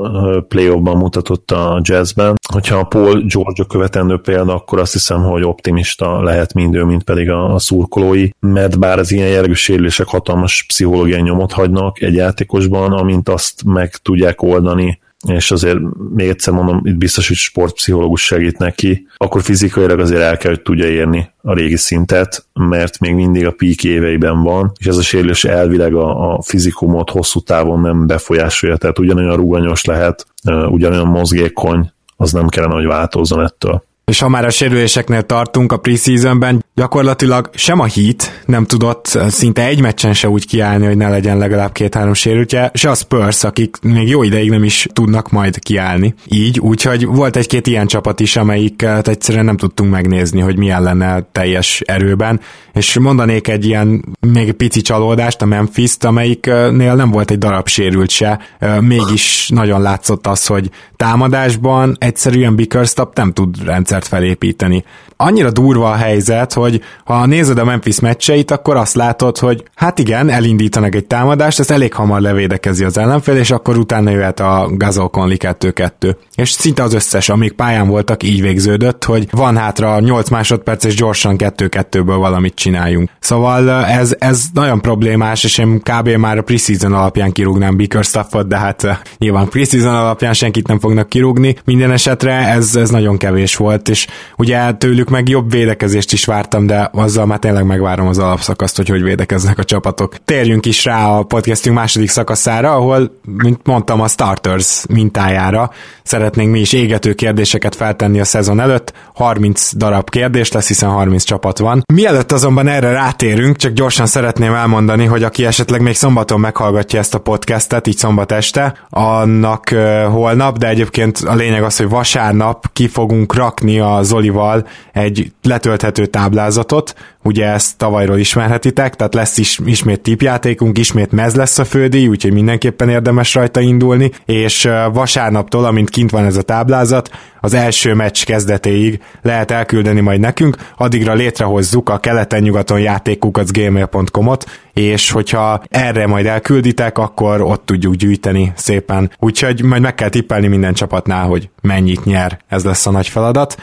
playoffban mutatott a Jazzben. Hogyha a Paul George követendő példa, akkor azt hiszem, hogy optimista lehet mind ő, mint pedig a, a szurkolói, mert bár ez ilyen jellegű sérülések hatalmas pszichológiai nyomot hagynak egy játékosban, amint azt meg tudják oldani, és azért még egyszer mondom, itt biztos, hogy sportpszichológus segít neki, akkor fizikailag azért el kell, hogy tudja érni a régi szintet, mert még mindig a peak éveiben van, és ez a sérülés elvileg a, a fizikumot hosszú távon nem befolyásolja, tehát ugyanolyan ruganyos lehet, ugyanolyan mozgékony, az nem kellene, hogy változzon ettől. És ha már a sérüléseknél tartunk a preseasonben, gyakorlatilag sem a Heat nem tudott szinte egy meccsen se úgy kiállni, hogy ne legyen legalább két-három sérültje, se a Spurs, akik még jó ideig nem is tudnak majd kiállni. Így, úgyhogy volt egy-két ilyen csapat is, amelyiket egyszerűen nem tudtunk megnézni, hogy milyen lenne teljes erőben, és mondanék egy ilyen még pici csalódást, a Memphis-t, amelyiknél nem volt egy darab sérült se, mégis nagyon látszott az, hogy támadásban egyszerűen Bickerstaff nem tud rendszert felépíteni. Annyira durva a helyzet, hogy ha nézed a Memphis meccseit, akkor azt látod, hogy hát igen, elindítanak egy támadást, ez elég hamar levédekezi az ellenfél, és akkor utána jöhet a Gasol-Conley kettő kettő. És szinte az összes, amíg pályán voltak, így végződött, hogy van hátra nyolc másodperc, és gyorsan kettő kettőből valamit csináljunk. Szóval ez, ez nagyon problémás, és én kb. Már a preseason alapján kirúgnám Bickerstaffot, de hát nyilván preseason alapján senkit nem fognak kirúgni. Minden esetre ez, ez nagyon kevés volt, és ugye tőlük meg jobb védekezést is vártam, de azzal már tényleg megvárom az alapszakaszt, hogy hogy védekeznek a csapatok. Térjünk is rá a podcastünk második szakaszára, ahol, mint mondtam, a Starters mintájára szeretnénk mi is égető kérdéseket feltenni a szezon előtt. harminc darab kérdés lesz, hiszen harminc csapat van. Mielőtt azonban erre rátérünk, csak gyorsan szeretném elmondani, hogy aki esetleg még szombaton meghallgatja ezt a podcastet, így szombat este, annak uh, holnap, de egyébként a lényeg az, hogy vasárnap ki fogunk rakni a Zolival egy letölthető táblázatot, ugye ezt tavalyról ismerhetitek, tehát lesz is, ismét tippjátékunk, ismét mez lesz a fődíj, úgyhogy mindenképpen érdemes rajta indulni, és vasárnaptól, amint kint van ez a táblázat, az első meccs kezdetéig lehet elküldeni majd nekünk, addigra létrehozzuk a keleten-nyugaton játékukat gmail pont com-ot, és hogyha erre majd elkülditek, akkor ott tudjuk gyűjteni szépen. Úgyhogy majd meg kell tippelni minden csapatnál, hogy mennyit nyer, ez lesz a nagy feladat.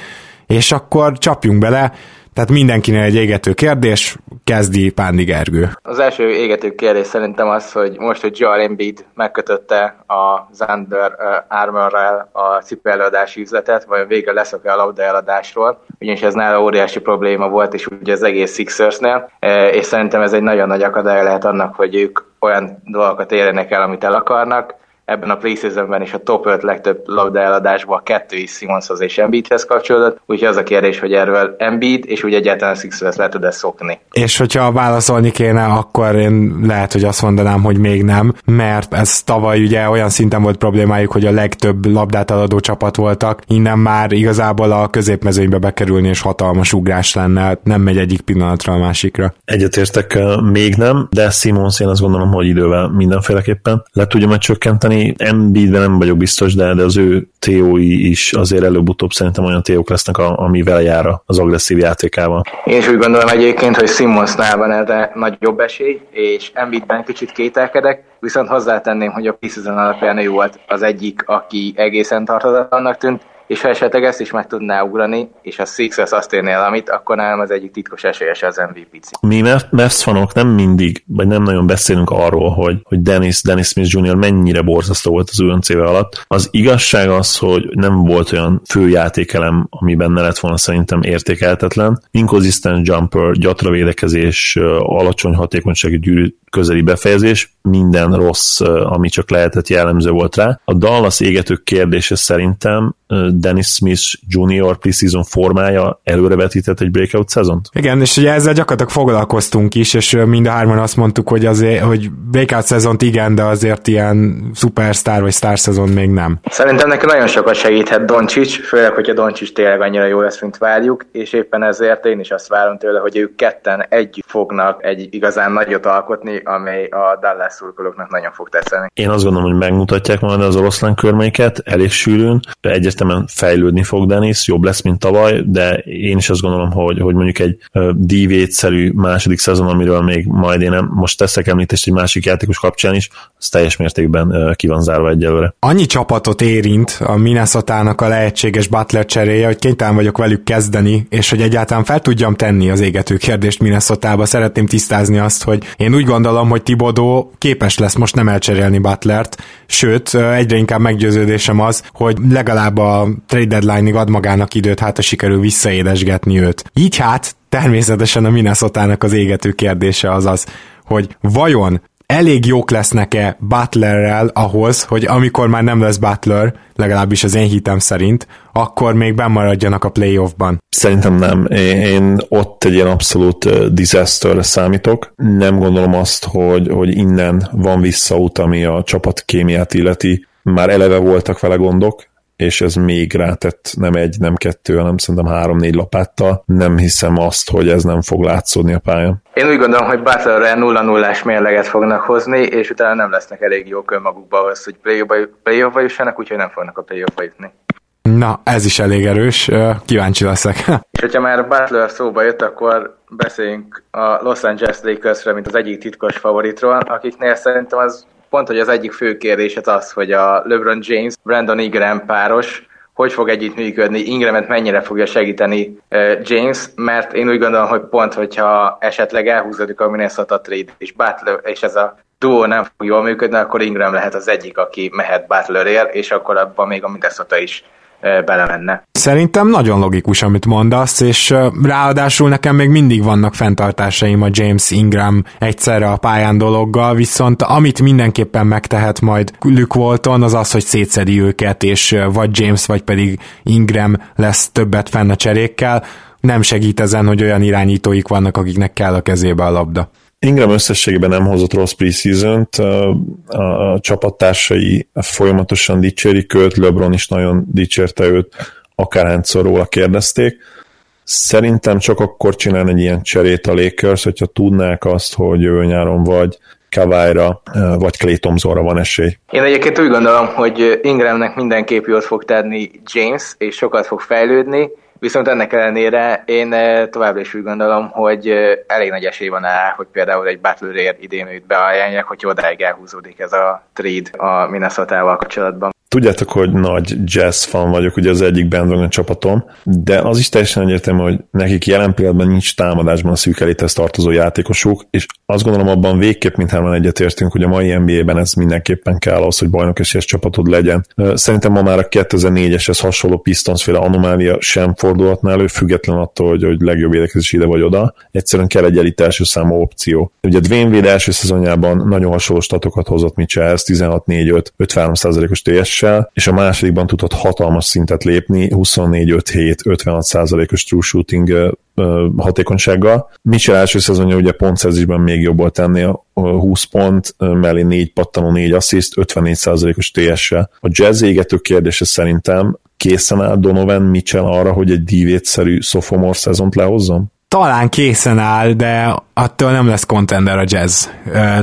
És akkor csapjunk bele, tehát mindenkinél egy égető kérdés, kezdi Pándi Gergő. Az első égető kérdés szerintem az, hogy most, hogy Joel Embiid megkötötte az Under Armour-rel a cipőeladási üzletet, vajon végre leszok-e a labdaeladásról, ugyanis ez nála óriási probléma volt, és ugye az egész Sixersnél, és szerintem ez egy nagyon nagy akadály lehet annak, hogy ők olyan dolgokat érjenek el, amit el akarnak. Ebben a preseasonben is a top öt legtöbb labdaeladásban a kettő is Simmonshoz és Embiidhez kapcsolódott, úgyhogy az a kérdés, hogy erről Embiid, és úgy egyáltalán Sixers le tud-e szokni. És hogyha válaszolni kéne, akkor én lehet, hogy azt mondanám, hogy még nem, mert ez tavaly ugye olyan szinten volt problémájuk, hogy a legtöbb labdát eladó csapat voltak, innen már igazából a középmezőnybe bekerülni, és hatalmas ugrás lenne, nem megy egyik pillanatra a másikra. Egyetértek, még nem, de Simmons, én azt gondolom, hogy idővel mindenféleképpen le tudja megcsökkenteni. Embiidbe nem vagyok biztos, de, de az ő té ó-i is azért előbb-utóbb szerintem olyan té ó-k lesznek, amivel jár az agresszív játékával. Én is úgy gondolom egyébként, hogy Simmonsnál van erre nagy jobb esély, és Embiidben kicsit kételkedek, viszont hozzátenném, hogy a preseason alapján ő volt az egyik, aki egészen tarthatatlannak tűnt, és ha esetleg ezt is meg tudná ugrani, és a Sixers azt érné el, amit, akkor nálam az egyik titkos esélyes az em vé pé. Mi Mavs fanok nem mindig, vagy nem nagyon beszélünk arról, hogy, hogy Dennis, Dennis Smith junior mennyire borzasztó volt az ú en cé-vel alatt. Az igazság az, hogy nem volt olyan főjátékelem, ami benne lett volna szerintem értékeltetlen. Inconsistent jumper, gyatra védekezés, alacsony hatékonysági gyűrű közeli befejezés, minden rossz, ami csak lehetett, jellemző volt rá. A Dallas égetők kérdése szerintem Dennis Smith junior preseason formája előrevetített egy breakout szezont? Igen, és ugye ezzel gyakorlatilag foglalkoztunk is, és mind a hárman azt mondtuk, hogy, azért, hogy breakout szezont igen, de azért ilyen szupersztár vagy sztár szezon még nem. Szerintem neki nagyon sokat segíthet Doncic, főleg, hogyha Doncic tényleg annyira jó lesz, mint várjuk, és éppen ezért én is azt várom tőle, hogy ők ketten együtt fognak egy igazán nagyot alkotni, amely a Dallas szurkolóknak nagyon fog tetszeni. Én azt gondolom, hogy megmutatják majd az oroszlán körmeiket, elég sűrűn, egyértelműen fejlődni fog Dennis, jobb lesz, mint tavaly, de én is azt gondolom, hogy, hogy mondjuk egy D-védszerű második szezon, amiről még majd én nem, most teszek említést egy másik játékos kapcsán is, az teljes mértékben ki van zárva egyelőre. Annyi csapatot érint a Minnesota-nak a lehetséges Butler cseréje, hogy kénytelen vagyok velük kezdeni, és hogy egyáltalán fel tudjam tenni az égető kérdést Minnesota-ba. Szeretném tisztázni azt, hogy én úgy gondolom, hogy Thibodeau képes lesz most nem elcserélni Butlert, sőt, egyre inkább meggyőződésem az, hogy legalább a trade deadline-ig ad magának időt, hát a sikerül visszaédesgetni őt. Így hát természetesen a Minnesota-nak az égető kérdése az az, hogy vajon elég jók lesznek-e Butlerrel ahhoz, hogy amikor már nem lesz Butler, legalábbis az én hitem szerint, akkor még bennmaradjanak a playoffban. Szerintem nem. Én, én ott egy ilyen abszolút disasterre számítok. Nem gondolom azt, hogy, hogy innen van visszaút, ami a csapat kémiát illeti. Már eleve voltak vele gondok, és ez még rátett nem egy, nem kettő, hanem szerintem három-négy lapáttal. Nem hiszem azt, hogy ez nem fog látszódni a pályán. Én úgy gondolom, hogy Butlerre nulla-nullás mérleget fognak hozni, és utána nem lesznek elég jók önmagukba ahhoz, hogy play-offba jussanak, úgyhogy nem fognak a play-offba jutni. Na, ez is elég erős, kíváncsi leszek. És hogyha már Butler szóba jött, akkor beszéljünk a Los Angeles Lakersről, mint az egyik titkos favoritról, akiknél szerintem az pont, hogy az egyik fő kérdés az az, hogy a LeBron James, Brandon Ingram páros hogy fog együttműködni, Ingramet mennyire fogja segíteni James, mert én úgy gondolom, hogy pont, hogyha esetleg elhúzódik a Minnesota trade, és Butler, és ez a duó nem fog jól működni, akkor Ingram lehet az egyik, aki mehet Butlerért, és akkor abban még a Minnesota is belemenne. Szerintem nagyon logikus, amit mondasz, és ráadásul nekem még mindig vannak fenntartásaim a James Ingram egyszerre a pályán dologgal, viszont amit mindenképpen megtehet majd Luke Walton, az az, hogy szétszedi őket, és vagy James, vagy pedig Ingram lesz többet fenn a cserékkel. Nem segít ezen, hogy olyan irányítóik vannak, akiknek kell a kezébe a labda. Ingram összességében nem hozott rossz preseasont, a csapattársai folyamatosan dicsérik őt, LeBron is nagyon dicsérte őt, akárhányszor róla kérdezték. Szerintem csak akkor csinál egy ilyen cserét a Lakers, hogyha tudnák azt, hogy jövő nyáron vagy Kawhi-ra, vagy Klay Thompsonra van esély. Én egyébként úgy gondolom, hogy Ingramnek mindenképp jót fog tenni James, és sokat fog fejlődni, viszont ennek ellenére én továbbra is úgy gondolom, hogy elég nagy esély van rá, hogy például egy Butlerért idén őt beajánlják, hogy odáig elhúzódik ez a trade a Minnesota-val kapcsolatban. Tudjátok, hogy nagy jazz fan vagyok, ugye az egyik bandwagon csapatom, de az is teljesen egyértelmű, hogy nekik jelen pillanatban nincs támadásban a szűk elithez tartozó játékosuk, és azt gondolom abban végképp mindhárman egyetértünk, hogy a mai en bé á-ben ez mindenképpen kell ahhoz, hogy bajnokesélyes csapatod legyen. Szerintem ma már a kétezer-négyeshez hasonló Pistonsféle anomália sem fordulhatna elő, függetlenül attól, hogy, hogy legjobb védekezés ide vagy oda. Egyszerűen kell egy elit első számú opció. Ugye Dwayne Wade első szezonjában nagyon hasonló statokat hozott, mint Jazz, tizenhat négy öt, ötvenhárom százalékos té es, és a másodikban tudott hatalmas szintet lépni, huszonnégy öt hét, ötvenhat százalékos true shooting hatékonysággal. Mitchell első szezonja ugye pontszerzésben még jobb volt ennél, húsz pont, mellé négy pattanó, négy assziszt, ötvennégy százalékos té es-sel. A Jazz égető kérdése szerintem készen áll Donovan Mitchell arra, hogy egy D-védszerű sophomore szezont lehozzon? Talán készen áll, de attól nem lesz contender a Jazz.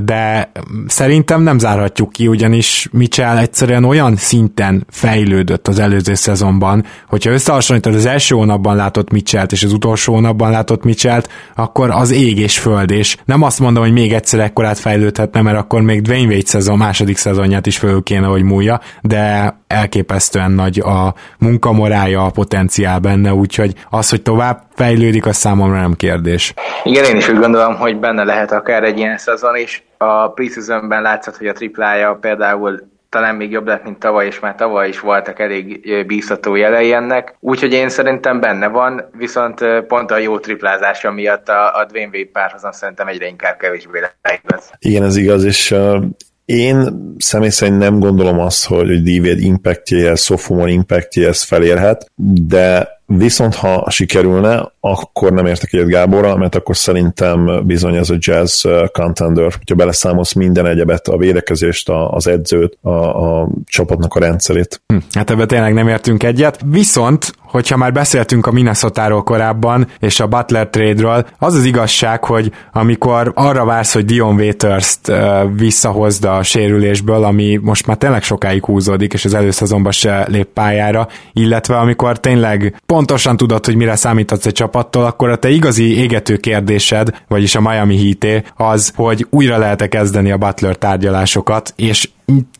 De szerintem nem zárhatjuk ki, ugyanis Mitchell egyszerűen olyan szinten fejlődött az előző szezonban, hogyha összehasonlítod az első hónapban látott Mitchellt és az utolsó hónapban látott Mitchellt, akkor az ég és föld, és nem azt mondom, hogy még egyszer ekkorát fejlődhetne, mert akkor még Dwayne Wade szezon második szezonját is föl kéne, hogy múlja, de elképesztően nagy a munkamorája, a potenciál benne, úgyhogy az, hogy tovább fejlődik, az számomra nem kérdés. Igen, én is úgy gondolom, hogy benne lehet akár egy ilyen szezon is. A preseasonben látszott, hogy a triplája például talán még jobb lett, mint tavaly, és már tavaly is voltak elég bíztató jelei ennek. Úgyhogy én szerintem benne van, viszont pont a jó triplázása miatt a, a Dwayne Wade párhozam szerintem egyre inkább kevésbé lesz. Igen, ez igaz, és uh, én személy szerint nem gondolom azt, hogy D-Wade impactje, sophomore impactje ezt felérhet, de viszont ha sikerülne, akkor nem értek egyet Gáborra, mert akkor szerintem bizony ez a Jazz contender. Ha beleszámolsz minden egyebet, a védekezést, az edzőt, a, a csapatnak a rendszerét. Hm, hát ebben tényleg nem értünk egyet. Viszont, hogyha már beszéltünk a Minnesotáról korábban, és a Butler trade-ről, az az igazság, hogy amikor arra vársz, hogy Dion Waiters-t visszahozd a sérülésből, ami most már tényleg sokáig húzódik, és az előszezonban se lép pályára, illetve amikor tényleg pontosan tudod, hogy mire számíthatsz egy csapattól, akkor a te igazi égető kérdésed, vagyis a Miami Heat-é az, hogy újra lehet-e kezdeni a Butler tárgyalásokat, és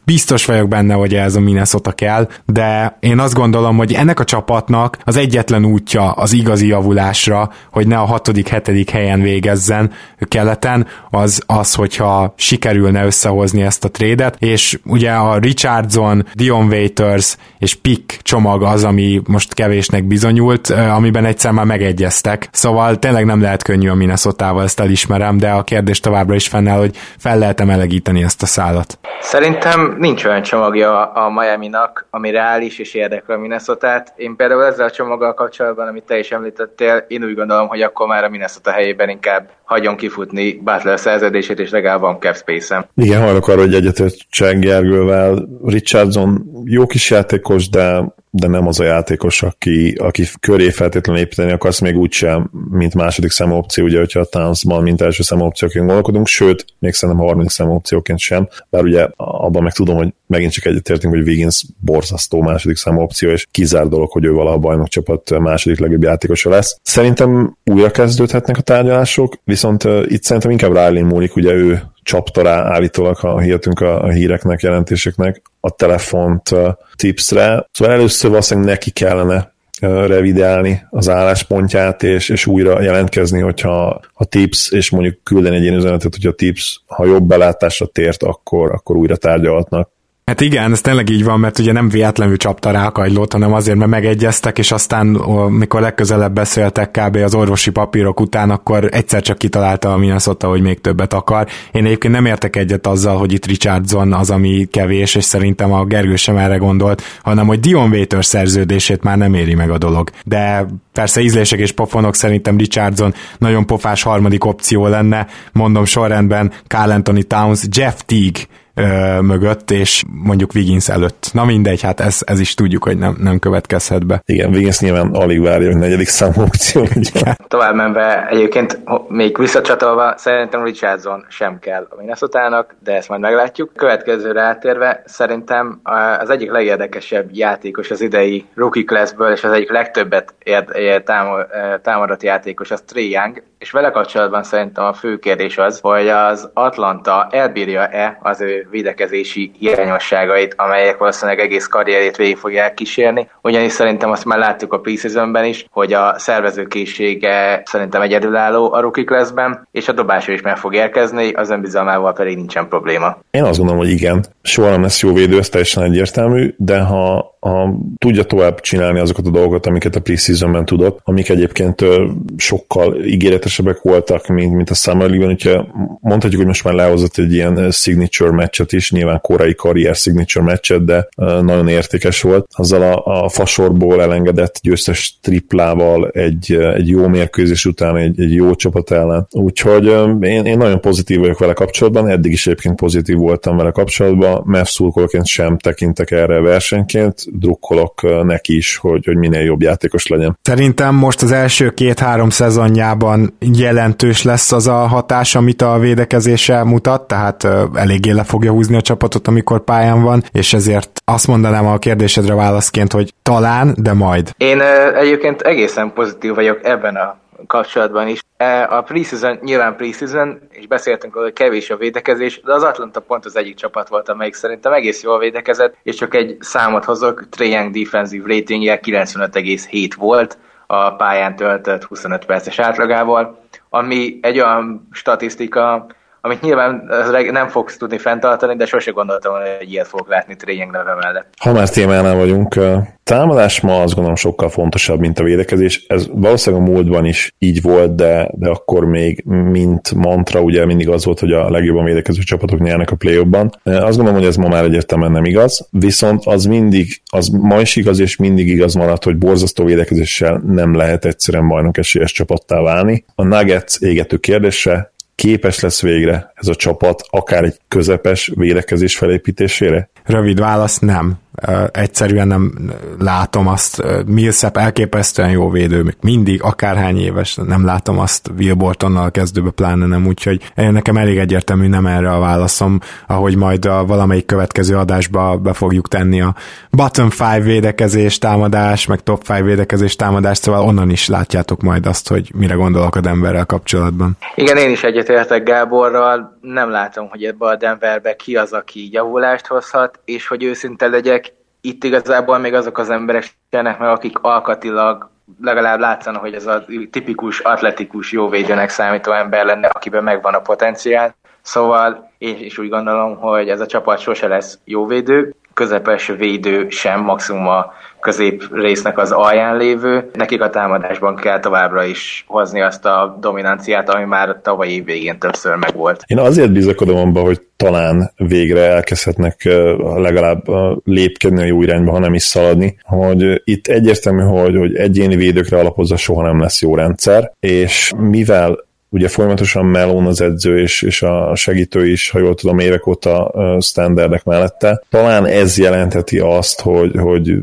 biztos vagyok benne, hogy ez a Minnesota kell, de én azt gondolom, hogy ennek a csapatnak az egyetlen útja az igazi javulásra, hogy ne a hatodik, hetedik helyen végezzen keleten, az az, hogyha sikerülne összehozni ezt a trédet, és ugye a Richardson, Dion Waiters és pick csomag az, ami most kevésnek bizonyult, amiben egyszer már megegyeztek, szóval tényleg nem lehet könnyű a Minnesotával, ezt elismerem, de a kérdés továbbra is fennáll, hogy fel lehet-e melegíteni ezt a szálat. Szerint Szerintem nincs olyan csomagja a Miami-nak, ami reális és érdekel a Minnesotát. Én például ezzel a csomaggal kapcsolatban, amit te is említettél, én úgy gondolom, hogy akkor már a Minnesota helyében inkább hagyjon kifutni Butler szerződését, és legalább van cap space-em. Igen, hallok arra, hogy egyetértsek Gergővel. Richardson jó kis játékos, de de nem az a játékos, aki, aki köré feltétlenül építeni akarsz, még úgysem, mint második számú opció, ugye, hogyha a Townsban, mint első számú opcióként gondolkodunk, sőt, még szerintem harmadik számú opcióként sem, bár ugye abban meg tudom, hogy megint csak egyetértünk, hogy Wiggins borzasztó második számú opció, és kizár dolog, hogy ő valaha bajnokcsapat második legjobb játékosa lesz. Szerintem újra kezdődhetnek a tárgyalások, viszont itt szerintem inkább Riley múlik, ugye ő csapta rá állítólag, ha hihetünk a híreknek, jelentéseknek, a telefont tipsre. Szóval először valószínűleg neki kellene revideálni az álláspontját, és, és újra jelentkezni, hogyha a tips, és mondjuk küldeni egy ilyen üzenetet, hogyha a tips, ha jobb belátásra tért, akkor, akkor újra tárgyalhatnak. Hát igen, ez tényleg így van, mert ugye nem véletlenül csapta rá a kagylót, hanem azért, mert megegyeztek, és aztán, mikor legközelebb beszéltek kb. Az orvosi papírok után, akkor egyszer csak kitalálta a Minnesota, hogy még többet akar. Én egyébként nem értek egyet azzal, hogy itt Richardson az, ami kevés, és szerintem a Gergő sem erre gondolt, hanem hogy Dion Waiters szerződését már nem éri meg a dolog. De persze ízlések és pofonok, szerintem Richardson nagyon pofás harmadik opció lenne, mondom sorrendben Karl Anthony Towns, Jeff Teague mögött, és mondjuk Wiggins előtt. Na mindegy, hát ez, ez is tudjuk, hogy nem, nem következhet be. Igen, Wiggins nyilván alig várja, hogy negyedik számú opció. Tovább menve egyébként még visszacsatolva, szerintem Richardson sem kell a Minnesotának, de ezt majd meglátjuk. Következőre átérve szerintem az egyik legérdekesebb játékos az idei rookie classből, és az egyik legtöbbet ér- támol- támadott játékos az Trae Young, és vele kapcsolatban szerintem a fő kérdés az, hogy az Atlanta elbírja-e az ő védekezési hiányosságait, amelyek valószínűleg egész karrierét végig fogják kísérni. Ugyanis szerintem azt már láttuk a preseasonben is, hogy a szervezőkészsége szerintem egyedülálló a rookie classben, és a dobása is meg fog érkezni, az önbizalmával pedig nincsen probléma. Én azt gondolom, hogy igen. Soha nem lesz jó védő, ez teljesen egyértelmű, de ha Ha tudja tovább csinálni azokat a dolgokat, amiket a preseasonben tudott, amik egyébként sokkal ígéretesebbek voltak, mint, mint a Summer League-ben, úgyhogy mondhatjuk, hogy most már lehozott egy ilyen signature meccset is, nyilván korai karrier signature meccset, de nagyon értékes volt. Azzal a, a fasorból elengedett győztes triplával egy, egy jó mérkőzés után, egy, egy jó csapat ellen. Úgyhogy én, én nagyon pozitív vagyok vele kapcsolatban, eddig is egyébként pozitív voltam vele kapcsolatban, Mavs szurkolóként sem tekintek erre versenyként, drukkolok neki is, hogy, hogy minél jobb játékos legyen. Szerintem most az első két-három szezonjában jelentős lesz az a hatás, amit a védekezése mutat, tehát eléggé le fogja húzni a csapatot, amikor pályán van, és ezért azt mondanám a kérdésedre válaszként, hogy talán, de majd. Én egyébként egészen pozitív vagyok ebben a kapcsolatban is. A preseason nyilván preseason, és beszéltünk róla, hogy kevés a védekezés, de az Atlanta pont az egyik csapat volt, amelyik szerintem egész jól védekezett, és csak egy számot hozok, Trae Young defensive ratingje kilencvenöt egész hét volt a pályán töltött huszonöt perces átlagával, ami egy olyan statisztika, amit nyilván nem fogsz tudni fenntartani, de sose gondoltam, hogy ilyet fogok látni Trae Young neve mellett. Ha már témánál vagyunk, támadás ma azt gondolom sokkal fontosabb, mint a védekezés. Ez valószínűleg a múltban is így volt, de, de akkor még mint mantra ugye mindig az volt, hogy a legjobban védekező csapatok nyernek a play-offban. Azt gondolom, hogy ez ma már egyértelműen nem igaz, viszont az mindig, az ma is igaz, és mindig igaz maradt, hogy borzasztó védekezéssel nem lehet egyszerűen bajnok esélyes csapattá válni. A Nuggets égető kérdése: képes lesz végre ez a csapat akár egy közepes védekezés felépítésére? Rövid válasz, nem. Egyszerűen nem látom azt. Millsap elképesztően jó védő, mindig, akárhány éves, nem látom azt Will Bortonnal kezdőbe, pláne nem, úgyhogy nekem elég egyértelmű nem erre a válaszom, ahogy majd a valamelyik következő adásba be fogjuk tenni a bottom five védekezés, támadás, meg top five védekezés, támadás, szóval onnan is látjátok majd azt, hogy mire gondolok a Denverrel kapcsolatban. Igen, én is egyetértek Gáborral, nem látom, hogy ebbe a Denverbe ki az, aki javulást hozhat, és hogy őszinte legyek, itt igazából még azok az emberek jönnek meg, akik alkatilag legalább látszanak, hogy ez a tipikus, atletikus, jó védőnek számító ember lenne, akiben megvan a potenciál. Szóval én is úgy gondolom, hogy ez a csapat sose lesz jó védő, közepes védő sem, maximum a közép résznek az alján lévő. Nekik a támadásban kell továbbra is hozni azt a dominanciát, ami már tavaly év végén többször megvolt. Én azért bizakodom abban, hogy talán végre elkezdhetnek legalább lépkedni a jó irányba, ha nem is szaladni, hogy itt egyértelmű, hogy, hogy egyéni védőkre alapozva soha nem lesz jó rendszer, és mivel ugye folyamatosan Melón az edző, és, és a segítő is, ha jól tudom, évek óta standardek mellette. Talán ez jelentheti azt, hogy, hogy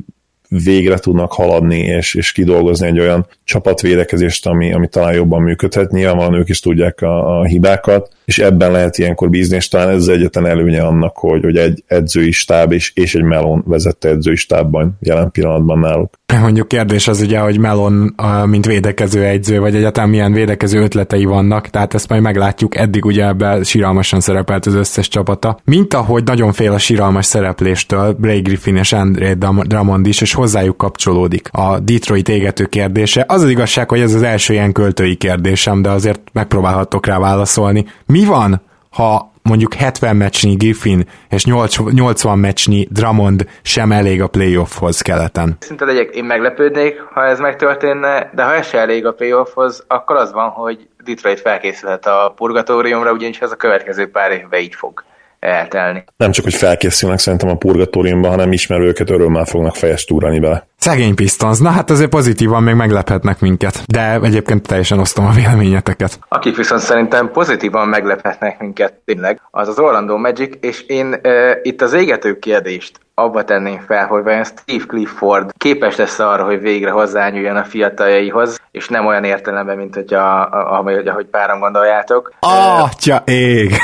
végre tudnak haladni, és, és kidolgozni egy olyan csapatvédekezést, ami, ami talán jobban működhet. Nyilvánvalóan ők is tudják a, a hibákat, és ebben lehet ilyenkor bízni, és talán ez az egyetlen előnye annak, hogy, hogy egy edzői stáb is, és egy Melón vezette edzői stábban jelen pillanatban náluk. Mondjuk kérdés az ugye, hogy Melón mint védekező edző, vagy egyáltalán milyen védekező ötletei vannak, tehát ezt majd meglátjuk, eddig ugye ebben síralmasan szerepelt az összes csapata. Mint ahogy nagyon fél a síralmas szerepléstől Blake Griffin és André Drummond is, és hozzájuk kapcsolódik a Detroit égető kérdése. Az az igazság, hogy ez az első ilyen költői kérdésem, de azért megpróbálhattok rá válaszolni. Mi van, ha mondjuk hetven meccsnyi Griffin és nyolcvan meccsnyi Drummond sem elég a playoffhoz keleten? Szinte legyek, én meglepődnék, ha ez megtörténne, de ha ez se elég a playoffhoz, akkor az van, hogy Detroit felkészülhet a purgatóriumra, ugyanis ez a következő pár évben így fog eltelni. Nem csak, hogy felkészülnek szerintem a purgatóriumban, hanem ismerőket örömmel fognak fejest túrani bele. Szegény Pistons, na hát azért pozitívan még meglephetnek minket, de egyébként teljesen osztom a véleményeteket. Akik viszont szerintem pozitívan meglephetnek minket tényleg, az az Orlando Magic, és én e, itt az égető kérdést abba tenném fel, hogy vajon Steve Clifford képes lesz arra, hogy végre hozzányúljon a fiataljaihoz, és nem olyan értelemben, mint hogy a, a, a, ahogy páran gondoljátok. Atya ég!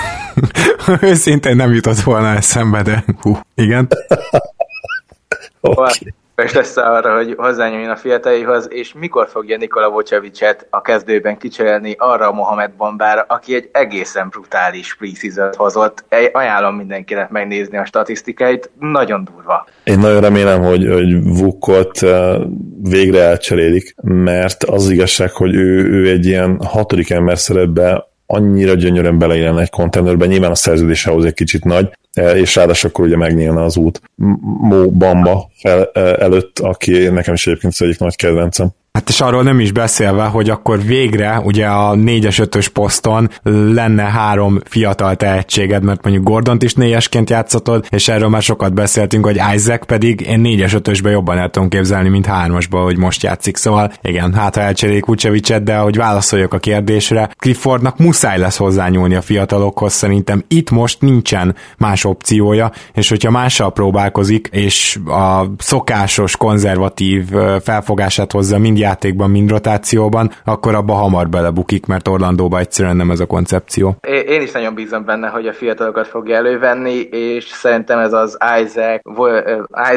Őszintén nem jutott volna eszembe, de hú, igen. Okay. És lesz arra, hogy hozzányúljon a fiataljaihoz, és mikor fogja Nikola Vucevicet a kezdőben kicserélni arra a Mohamed Bambára, aki egy egészen brutális preseason-t hozott. Ajánlom mindenkinek megnézni a statisztikáit, nagyon durva. Én nagyon remélem, hogy, hogy Vukot végre elcserélik, mert az igazság, hogy ő, ő egy ilyen hatodik ember szerepbe annyira gyönyörűen beleillene egy konténerben, nyilván a szerződésehoz egy kicsit nagy, és ráadásul akkor ugye megnyílna az út Mo Bamba el, előtt, aki nekem is egyébként az egyik nagy kedvencem. Hát és arról nem is beszélve, hogy akkor végre ugye a négyes ötös poszton lenne három fiatal tehetséged, mert mondjuk Gordont is négyesként játszatod, és erről már sokat beszéltünk, hogy Isaac pedig én négyes ötösbe jobban el tudom képzelni, mint hármasba, hogy most játszik. Szóval igen, hát ha elcserélik Vucevicet, de hogy válaszoljak a kérdésre, Cliffordnak muszáj lesz hozzányúlni a fiatalokhoz, szerintem itt most nincsen más opciója, és hogyha mással próbálkozik, és a szokásos, konzervatív felfogását hozza mindig játékban, mind rotációban, akkor abba hamar belebukik, mert Orlandóba egyszerűen nem ez a koncepció. Én is nagyon bízom benne, hogy a fiatalokat fogja elővenni, és szerintem ez az Isaac,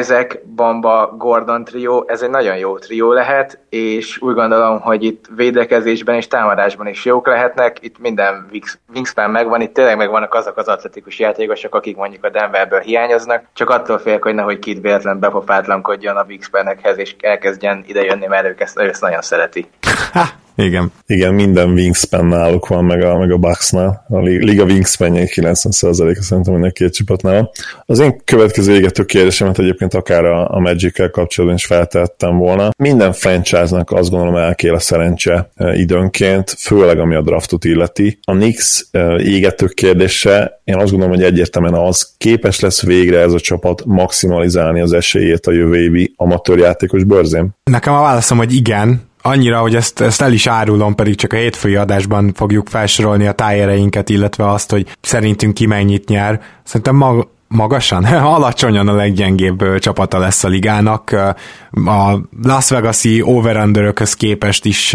Isaac, Bamba, Gordon trió, ez egy nagyon jó trió lehet, és úgy gondolom, hogy itt védekezésben és támadásban is jók lehetnek, itt minden wingspan megvan, itt tényleg megvannak azok az atletikus játékosok, akik mondjuk a Denverből hiányoznak, csak attól félek, hogy nehogy Kid véletlen bepopátlankodjon a wingspanekhez, és elkezdjen idejönni, mert ők ezt, ezt nagyon szereti. Ha, igen. Igen, minden wingspan náluk van, meg a, meg a Bucksnál. A liga wingspanje kilencven százaléka szerintem ennek két csapatnál. Az én következő égető kérdésemet egyébként akár a, a Magic-kel kapcsolatban is feltettem volna. Minden franchise-nak azt gondolom elkél a szerencse időnként, főleg ami a draftot illeti. A Knicks égető kérdése, én azt gondolom, hogy egyértelműen az, képes lesz végre ez a csapat maximalizálni az esélyét a jövő évi amatőrjátékos börzén? Nekem a válaszom, hogy igen. Annyira, hogy ezt, ezt el is árulom, pedig csak a hétfői adásban fogjuk felsorolni a tájereinket, illetve azt, hogy szerintünk ki mennyit nyer. Szerintem mag- magasan, alacsonyan a leggyengébb csapata lesz a ligának. A Las Vegas-i over-underökhöz képest is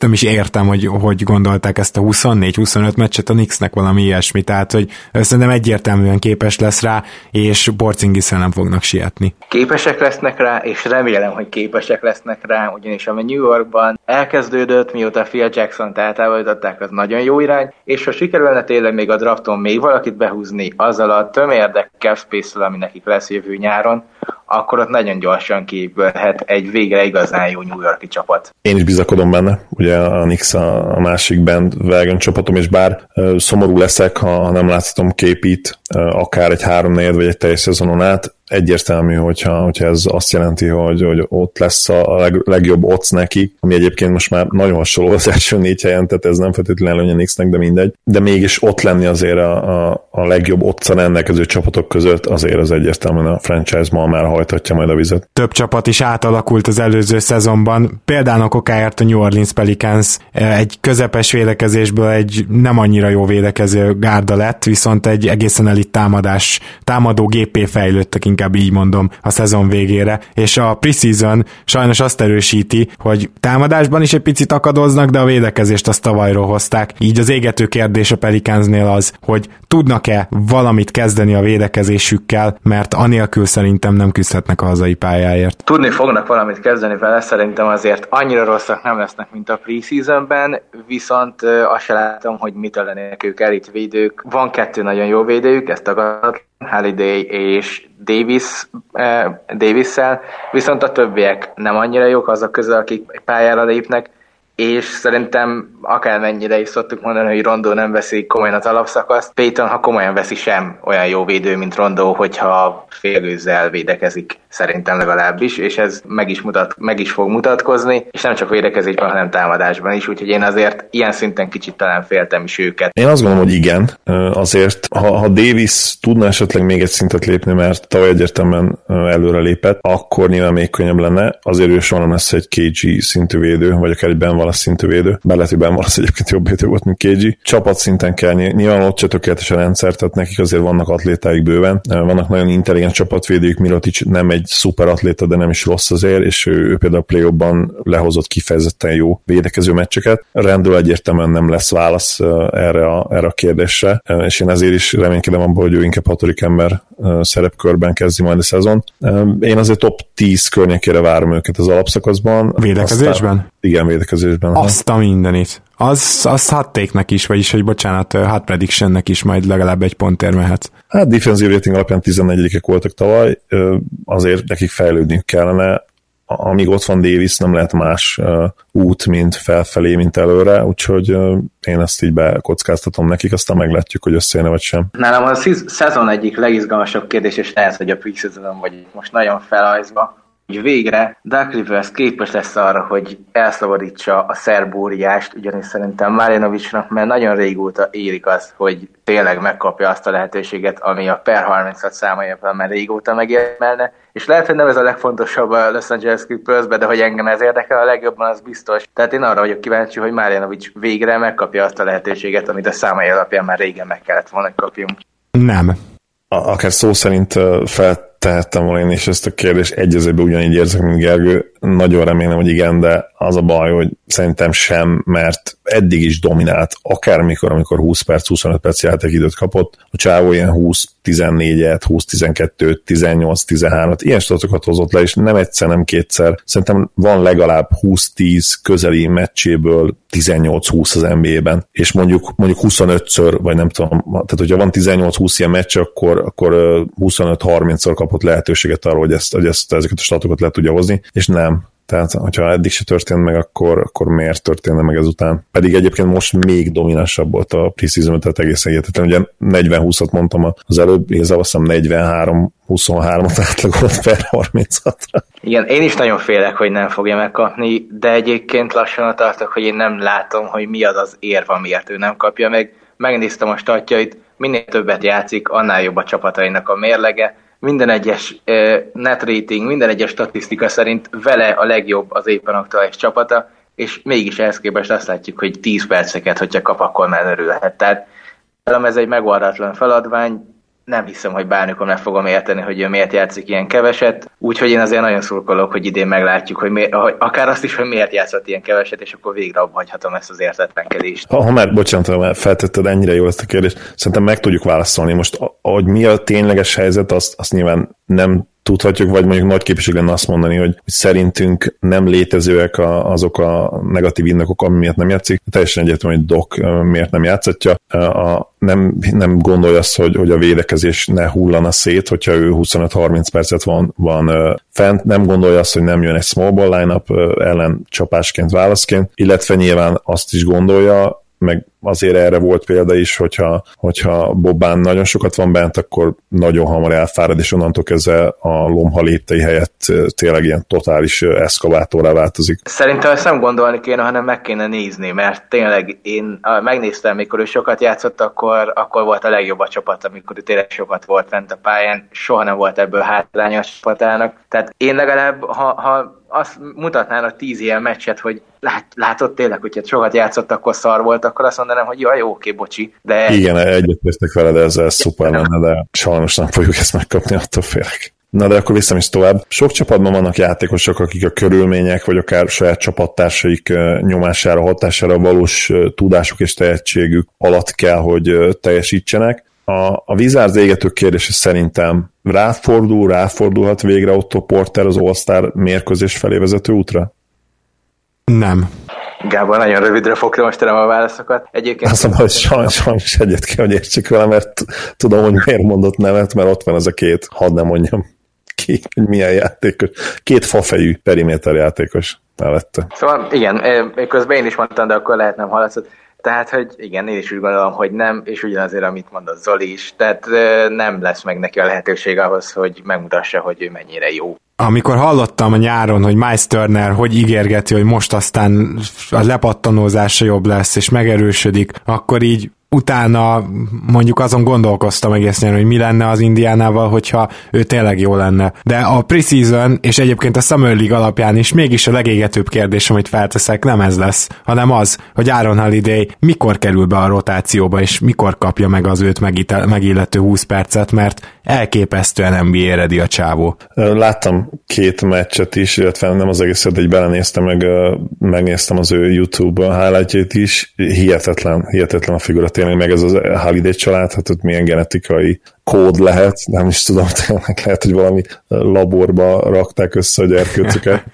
nem is értem, hogy, hogy gondolták ezt a huszonnégy huszonöt meccset a Knicksnek, valami ilyesmi, tehát hogy szerintem egyértelműen képes lesz rá, és borcingisszel nem fognak sietni. Képesek lesznek rá, és remélem, hogy képesek lesznek rá, ugyanis ami New Yorkban elkezdődött, mióta Phil Jackson-t eltávolították, az nagyon jó irány, és ha sikerülne tényleg még a drafton még valakit behúzni azzal a tömérdek capspace-szel, ami nekik lesz jövő nyáron, akkor ott nagyon gyorsan kiépülhet egy végre igazán jó New York-i csapat. Én is bizakodom benne, ugye a Knicks a másik bandwagon csapatom, és bár szomorú leszek, ha nem láthatom képít, akár egy három-négy vagy egy teljes szezonon át, egyértelmű, hogyha, hogyha ez azt jelenti, hogy, hogy ott lesz a leg, legjobb odds neki, ami egyébként most már nagyon hasonló az első négy helyen, tehát ez nem feltétlenül előnye Knicksnek, de mindegy. De mégis ott lenni azért a, a, a legjobb odds-en rendelkező csapatok között, azért az egyértelműen a franchise ma már hajtatja majd a vizet. Több csapat is átalakult az előző szezonban, példának okáért a New Orleans Pelicans egy közepes védekezésből egy nem annyira jó védekező gárda lett, viszont egy egészen elit támadás, támadó gépé fejlődtek, inkább így mondom, a szezon végére, és a preseason sajnos azt erősíti, hogy támadásban is egy picit akadoznak, de a védekezést azt tavalyról hozták. Így az égető kérdés a Pelicansnél az, hogy tudnak-e valamit kezdeni a védekezésükkel, mert anélkül szerintem nem küzdhetnek a hazai pályáért. Tudni fognak valamit kezdeni vele, szerintem azért annyira rosszak nem lesznek, mint a preseasonben, viszont azt sem látom, hogy mitől lennének ők elitvédők. Van kettő nagyon jó védőjük, ezt tagadnak, Holiday és Davis, eh, Davis-szel, viszont a többiek nem annyira jók azok közül, akik pályára lépnek, és szerintem akármennyire is szoktuk mondani, hogy Rondo nem veszi komolyan az alapszakaszt, Payton, ha komolyan veszi, sem olyan jó védő, mint Rondo, hogyha félgőzzel védekezik, szerintem legalábbis, és ez meg is, mutat, meg is fog mutatkozni, és nem csak védekezésben, hanem támadásban is, úgyhogy én azért ilyen szinten kicsit talán féltem is őket. Én azt gondolom, hogy igen, azért, ha, ha Davis tudna esetleg még egy szintet lépni, mert tavaly egyértelműen előre lépett, akkor nyilván még könnyebb lenne, azért ő soha nem lesz egy ká gé szintű védő, vagy akár egy Ben Wallace szintű védő, bár lehet, hogy Ben Wallace egyébként jobb védő volt, mint ká gé. Csapat szinten kell, nyilván ott se tökéletes a rendszer, tehát nekik azért vannak atlétáik bőven, vannak nagyon intelligens csapatvédők, Mirotić nem egy szuper atléta, de nem is rossz azért, és ő, ő például a play-offban lehozott kifejezetten jó védekező meccseket. Rendről egyértelműen nem lesz válasz erre a, erre a kérdésre, és én ezért is reménykedem abban, hogy ő inkább hatodik ember szerepkörben kezdi majd a szezon. Én azért top tíz környékére várom őket az alapszakaszban. Védekezésben? Aztán, igen, védekezésben. Azt a mindenit. Az, az hot take-nek is, vagyis, hogy bocsánat, hot prediction-nek is majd legalább egy pontért mehet. Hát defensive rating alapján tizennegyedikek voltak tavaly, azért nekik fejlődniük kellene. Amíg ott van Davis, nem lehet más út, mint felfelé, mint előre, úgyhogy én ezt így bekockáztatom nekik, aztán meglátjuk, hogy összejön vagy sem. Nálam a szezon egyik legizgalmasabb kérdés, és lehet, hogy a pre-season vagy most nagyon felhajzva, hogy végre Doug Rivers képes lesz arra, hogy elszabadítsa a szerb óriást, ugyanis szerintem Marjanovićnak már nagyon régóta érik az, hogy tényleg megkapja azt a lehetőséget, ami a per harminchat számájában már régóta megérmelne, és lehet, hogy nem ez a legfontosabb a Los Angeles Clippersben, de hogy engem ez érdekel a legjobban, az biztos. Tehát én arra vagyok kíváncsi, hogy Marjanović végre megkapja azt a lehetőséget, amit a számai alapján már régen meg kellett volna, hogy kapjunk. Nem. A- akár szó szerint fel tehettem volna én is ezt a kérdést, egy ezerben ugyanígy érzek, mint Gergő, Nagyon remélem, hogy igen, de az a baj, hogy szerintem sem, mert eddig is dominált, akármikor, amikor húsz perc, huszonöt perc játékidőt kapott, a csávó ilyen húsz tizennégyet, húsz tizenkettőt, tizennyolc tizenhármat, ilyen statokat hozott le, és nem egyszer, nem kétszer. Szerintem van legalább húsz tíz közeli meccséből tizennyolc húsz az en bé á-ben, és mondjuk, mondjuk huszonötször, vagy nem tudom, tehát hogyha van tizennyolc húsz ilyen meccs, akkor, akkor huszonöt harmincszor kapott lehetőséget arra, hogy, ezt, hogy ezt, ezeket a statokat le tudja hozni, és nem. Tehát, hogyha eddig se történt meg, akkor, akkor miért történne meg ezután? Pedig egyébként most még dominánsabb volt a preseason, tehát egészen hihetetlen. Ugye negyven húszat mondtam az előbb, és aztán negyvenhárom huszonhármat átlagolt per harmincatra. Igen, én is nagyon félek, hogy nem fogja megkapni, de egyébként lassan tartok, hogy én nem látom, hogy mi az az érv, amiért ő nem kapja meg. Megnéztem a statjait, minél többet játszik, annál jobb a csapatainak a mérlege. Minden egyes net rating, minden egyes statisztika szerint vele a legjobb az éppen aktuális csapata, és mégis ehhez képest azt látjuk, hogy tíz perceket, hogyha kap, akkor már örülhet. Tehát ez egy megoldatlan feladvány, nem hiszem, hogy bármikor meg fogom érteni, hogy ő miért játszik ilyen keveset, úgyhogy én azért nagyon szurkolok, hogy idén meglátjuk, hogy miért, akár azt is, hogy miért játszott ilyen keveset, és akkor végre abba hagyhatom ezt az értetlenkedést. Ha, ha már, bocsánat, ha már feltetted ennyire jól ezt a kérdést, szerintem meg tudjuk válaszolni. Most, hogy mi a tényleges helyzet, azt, azt nyilván nem tudhatjuk, vagy mondjuk nagy képesség lenne azt mondani, hogy szerintünk nem létezőek a, azok a negatív indokok, ami miatt nem játszik. Teljesen egyértelmű, hogy Doc miért nem játszatja. A, nem, nem gondolja azt, hogy, hogy a védekezés ne hullana szét, hogyha ő huszonöt harminc percet van, van fent. Nem gondolja azt, hogy nem jön egy small ball line-up ellen csapásként, válaszként, illetve nyilván azt is gondolja, meg azért erre volt példa is, hogyha, hogyha Boban nagyon sokat van bent, akkor nagyon hamar elfárad, és onnantól kezdve a lomha léptei helyett tényleg ilyen totális eszkavátorra változik. Szerintem ezt nem gondolni kéne, hanem meg kéne nézni, mert tényleg én megnéztem, mikor ő sokat játszott, akkor, akkor volt a legjobb a csapat, amikor ő tényleg sokat volt fent a pályán, soha nem volt ebből hátránya a csapatának. Tehát én legalább, ha, ha azt mutatnának tíz ilyen meccset, hogy lát, látod tényleg, hogyha sokat játszott, akkor szar volt, akkor azt mondanám, hogy jaj, jó, oké, bocsi. De... Igen, egyetértek veled, ez, ez szuper lenne, de sajnos nem fogjuk ezt megkapni, attól félek. Na de akkor vissza is tovább. Sok csapatban vannak játékosok, akik a körülmények, vagy akár saját csapattársaik nyomására, hatására, valós tudásuk és tehetségük alatt kell, hogy teljesítsenek. A, a Wizards égető kérdése szerintem ráfordul, ráfordulhat végre Otto Porter az All-Star mérkőzés felé vezető útra? Nem. Gábor, nagyon rövidre fogta most terem a válaszokat. Egyébként... Azt mondom, hogy sajnos, sajnos egyet kell, hogy értsük vele, mert tudom, hogy miért mondott nemet, mert ott van ez a két, hadd nem mondjam ki, hogy milyen játékos. Két fafejű periméter játékos mellette. Szóval igen, közben én is mondtam, de akkor lehet nem hallatszott. Tehát, hogy igen, én is úgy gondolom, hogy nem, és ugyanazért, amit mondott Zoli is, tehát nem lesz meg neki a lehetőség ahhoz, hogy megmutassa, hogy ő mennyire jó. Amikor hallottam a nyáron, hogy Miles Turner hogy ígérgeti, hogy most aztán a lepattanózása jobb lesz, és megerősödik, akkor így utána mondjuk azon gondolkoztam egész nyáron, hogy mi lenne az Indiánával, hogyha ő tényleg jó lenne. De a preseason, és egyébként a Summer League alapján is mégis a legégetőbb kérdés, amit felteszek, nem ez lesz, hanem az, hogy Aaron Holiday mikor kerül be a rotációba, és mikor kapja meg az őt megite- megillető húsz percet, mert elképesztően en bé á-redi a csávó. Láttam két meccset is, illetve nem az egészet, így belenéztem, meg megnéztem az ő YouTube highlightjait is. Hihetetlen, hihetetlen a figura, tényleg, meg ez az Holiday család, hát ott milyen genetikai kód lehet, nem is tudom, tényleg lehet, hogy valami laborba rakták össze a gyerkőcöket.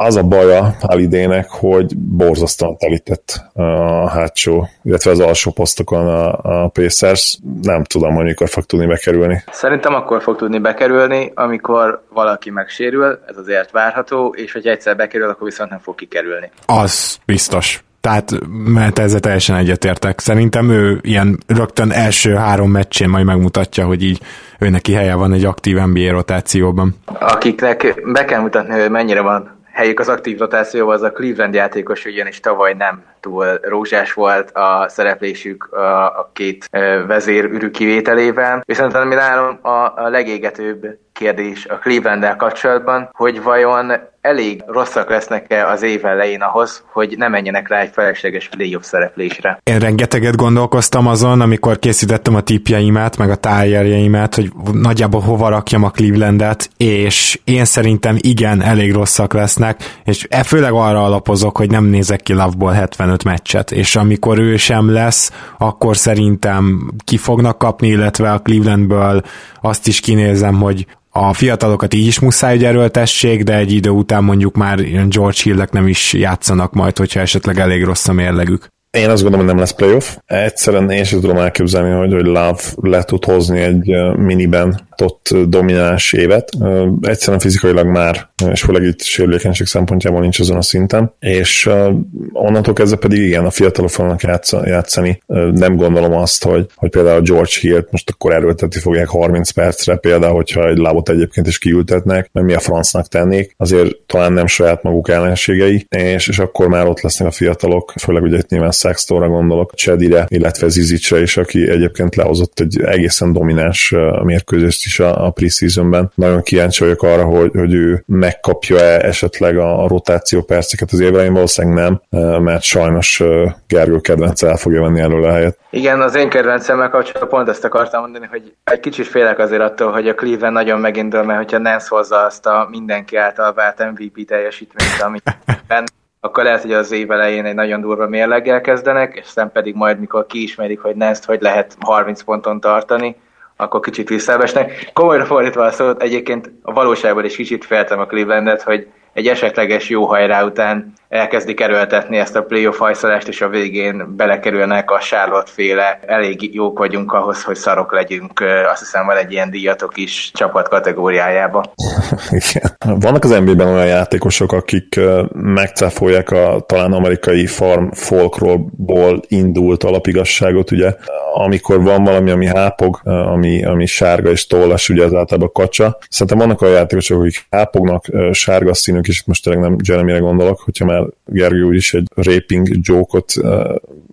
Az a baja Holidaynek, hogy borzasztóan telített a hátsó, illetve az alsó posztokon a, a Pacers. Nem tudom, hogy mikor fog tudni bekerülni. Szerintem akkor fog tudni bekerülni, amikor valaki megsérül, ez azért várható, és hogyha egyszer bekerül, akkor viszont nem fog kikerülni. Az biztos. Tehát, mert ezzel teljesen egyetértek. Szerintem ő ilyen rögtön első három meccsén majd megmutatja, hogy így ő neki helye van egy aktív en bé á rotációban. Akiknek be kell mutatni, hogy mennyire van helyük az aktív rotációban, az a Cleveland játékos, ugyanis tavaly nem túl rózsás volt a szereplésük a, a két vezérűrű kivételében. Viszont ami nálam a, a legégetőbb kérdés a Clevelanddel kapcsolatban, hogy vajon elég rosszak lesznek-e az év elején ahhoz, hogy ne menjenek rá egy felesleges playoff szereplésre. Én rengeteget gondolkoztam azon, amikor készítettem a tippjeimet, meg a tájerjeimet, hogy nagyjából hova rakjam a Clevelandet, és én szerintem igen, elég rosszak lesznek, és főleg arra alapozok, hogy nem nézek ki Love-ból hetvenöt meccset, és amikor ő sem lesz, akkor szerintem ki fognak kapni, illetve a Clevelandből azt is kinézem, hogy a fiatalokat így is muszáj, hogy erőltessék, de egy idő után mondjuk már George Hill-ek nem is játszanak majd, hogyha esetleg elég rossz a mérlegük. Én azt gondolom, hogy nem lesz playoff. Egyszerűen én sem tudom elképzelni, hogy, hogy Love le tud hozni egy miniben ott domináns évet. Egyszerűen fizikailag már, és főleg itt sérülékenység szempontjából nincs azon a szinten, és onnantól kezdve pedig igen, a fiatalok fognak játszani. Nem gondolom azt, hogy, hogy például George Hill-t most akkor erőltetni fogják harminc percre, például, hogyha egy Love-ot egyébként is kiültetnek, mert mi a francnak tennék, azért talán nem saját maguk ellenségei, és, és akkor már ott lesznek a fiatalok, főleg ugye itt nyilván Sextonra gondolok, Chedire, illetve Zizicre is, aki egyébként lehozott egy egészen domináns mérkőzést is a, a preseasonben. Nagyon kíváncsi vagyok arra, hogy, hogy ő megkapja-e esetleg a, a rotáció perceket az évre, én valószínűleg nem, mert sajnos Gergő kedvence el fogja venni elől a helyet. Igen, az én kedvencemmel kapcsolatban pont ezt akartam mondani, hogy egy kicsit félek azért attól, hogy a Cleveland nagyon megindul, mert hogyha Nance hozza azt a mindenki által vált em vé pé teljesítményt, amit akkor lehet, hogy az év elején egy nagyon durva mérleggel kezdenek, és aztán pedig majd, mikor kiismerik, hogy Nance-t hogy lehet harminc ponton tartani, akkor kicsit visszábesnek. Komolyra fordítva a szót, egyébként a valóságban is kicsit féltem a Clevelandet, hogy egy esetleges jó hajrá után elkezdik erőltetni ezt a playoff hajszolást, és a végén belekerülnek a Charlotte-féle, elég jók vagyunk ahhoz, hogy szarok legyünk, azt hiszem van egy ilyen díjatok is csapat kategóriájába. Igen. Vannak az en bé á-ben olyan játékosok, akik megcáfolják a talán amerikai farm folkról indult alapigazságot, ugye, amikor van valami, ami hápog, ami, ami sárga és tollas, ugye az általában kacsa. Szerintem vannak olyan játékosok, akik hápognak, sárga színük, és most tényleg nem Jeremyre gondolok, hogyha már Gergő úr is egy raping joke-ot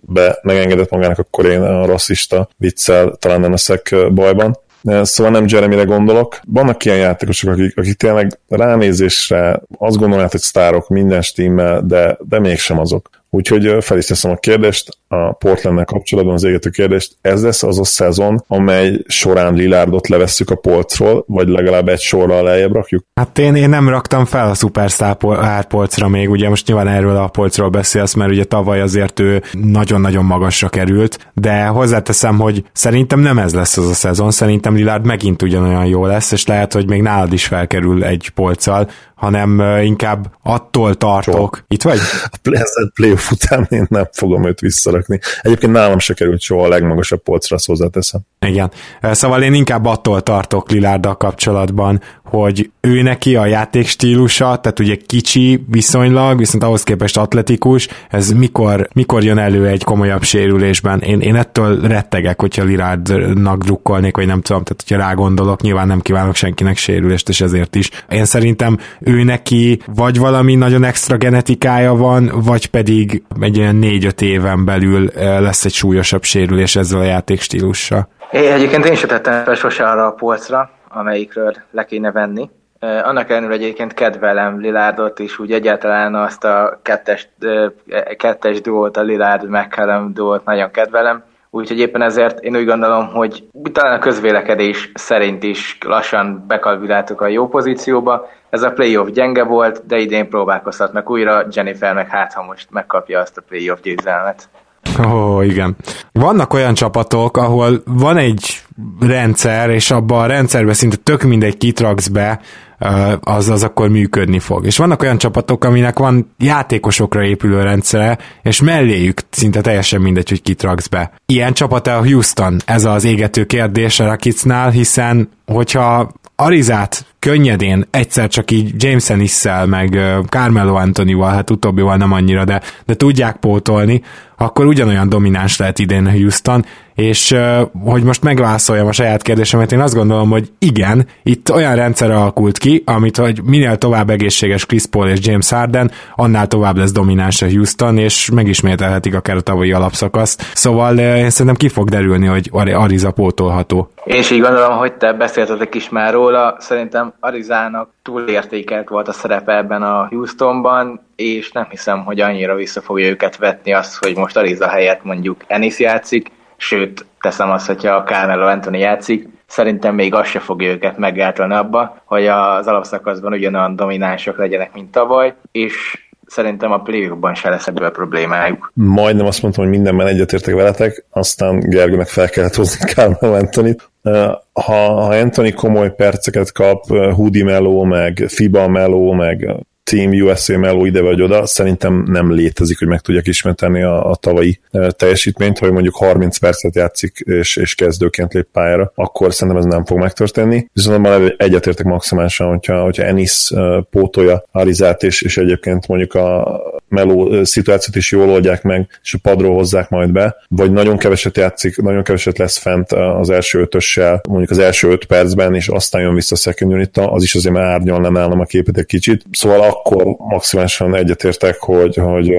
be megengedett magának, akkor én a rasszista viccel talán nem leszek bajban. Szóval nem Jeremyre gondolok. Vannak ilyen játékosok, akik, akik tényleg ránézésre azt gondolják, hogy sztárok minden stimmel, de, de mégsem azok. Úgyhogy fel is teszem a kérdést, a Portlandnel kapcsolatban az égető kérdést, ez lesz az a szezon, amely során Lillardot levesszük a polcról, vagy legalább egy sorral lejjebb rakjuk? Hát én, én nem raktam fel a szupersztár polcra még, ugye most nyilván erről a polcról beszélsz, mert ugye tavaly azért ő nagyon-nagyon magasra került, de hozzáteszem, hogy szerintem nem ez lesz az a szezon, szerintem Lillard megint ugyanolyan jó lesz, és lehet, hogy még nálad is felkerül egy polccal, hanem inkább attól tartok. Csó. Itt vagy? A Pleasant Playoff után én nem fogom őt visszarakni. Egyébként nálam se került soha a legmagasabb polcra, azt hozzáteszem. Igen. Szóval én inkább attól tartok Lillarddal kapcsolatban, hogy ő neki a játékstílusa, tehát ugye kicsi viszonylag, viszont ahhoz képest atletikus, ez mikor, mikor jön elő egy komolyabb sérülésben. Én, én ettől rettegek, hogyha Lillardnak drukkolnék, vagy nem tudom, tehát hogyha rá gondolok, nyilván nem kívánok senkinek sérülést, és ezért is. Én szerintem ő neki vagy valami nagyon extra genetikája van, vagy pedig egy ilyen négy-öt éven belül lesz egy súlyosabb sérülés ezzel a játékstílussal. É, egyébként én sem tettem fel sose arra a polcra, amelyikről le kéne venni. Annak ellenére egyébként kedvelem Lillardot, és úgy egyáltalán azt a kettes, kettes duót, a Lillard-McCallum duót nagyon kedvelem. Úgyhogy éppen ezért én úgy gondolom, hogy talán a közvélekedés szerint is lassan bekalkuláltuk a jó pozícióba. Ez a playoff gyenge volt, de idén próbálkozhatnak újra. Jennifer meg hát, ha most megkapja azt a playoff győzelmet. Ó, oh, igen. Vannak olyan csapatok, ahol van egy rendszer, és abban a rendszerben szinte tök mindegy kit raksz be, az, az akkor működni fog. És vannak olyan csapatok, aminek van játékosokra épülő rendszere, és melléjük szinte teljesen mindegy, hogy kit raksz be. Ilyen csapat a Houston. Ez az égető kérdés a Rakicnál, hiszen hogyha Arizát könnyedén, egyszer csak így James Ennis-szel, meg Carmelo Anthony-val, hát utóbbival nem annyira, de, de tudják pótolni, akkor ugyanolyan domináns lehet idén Houston, és hogy most megválaszoljam a saját kérdésemet, én azt gondolom, hogy igen, itt olyan rendszer alakult ki, amit, hogy minél tovább egészséges Chris Paul és James Harden, annál tovább lesz domináns a Houston, és megismételhetik akár a tavalyi alapszakaszt. Szóval én szerintem ki fog derülni, hogy Ariza pótolható. Én is így gondolom, hogy te beszéltetek is már róla, szerintem Arizának túlértékelt volt a szerepe ebben a Houstonban, és nem hiszem, hogy annyira vissza fogja őket vetni azt, hogy most Ariza helyett mondjuk Ennis játszik, sőt, teszem azt, hogyha a Carmelo Anthony játszik, szerintem még azt se fogja őket meggátolni abba, hogy az alapszakaszban ugyanolyan dominánsak legyenek, mint tavaly, és szerintem a play-ban se lesz ebből problémájuk. Majdnem azt mondtam, hogy mindenben egyetértek veletek, aztán Gergőnek fel kellett hozni Carmelo Anthony-t. Ha, ha Anthony komoly perceket kap, Hoodie Melo, meg FIBA Melo, meg Team u es á Melo ide vagy oda, szerintem nem létezik, hogy meg tudják ismételni a, a tavalyi teljesítményt, hogy mondjuk harminc percet játszik, és, és kezdőként lép pályára, akkor szerintem ez nem fog megtörténni. Viszont abban egyetértek maximálisan, hogyha, hogyha Ennis pótolja Arizát, és, és egyébként mondjuk a Melo szituációt is jól oldják meg, és a padról hozzák majd be, vagy nagyon keveset játszik, nagyon keveset lesz fent az első ötössel, mondjuk az első öt percben, és aztán jön vissza a second unit-ta, az is azért már árnyalna nálam a képet egy kicsit. Szóval akkor maximálisan egyetértek, hogy, hogy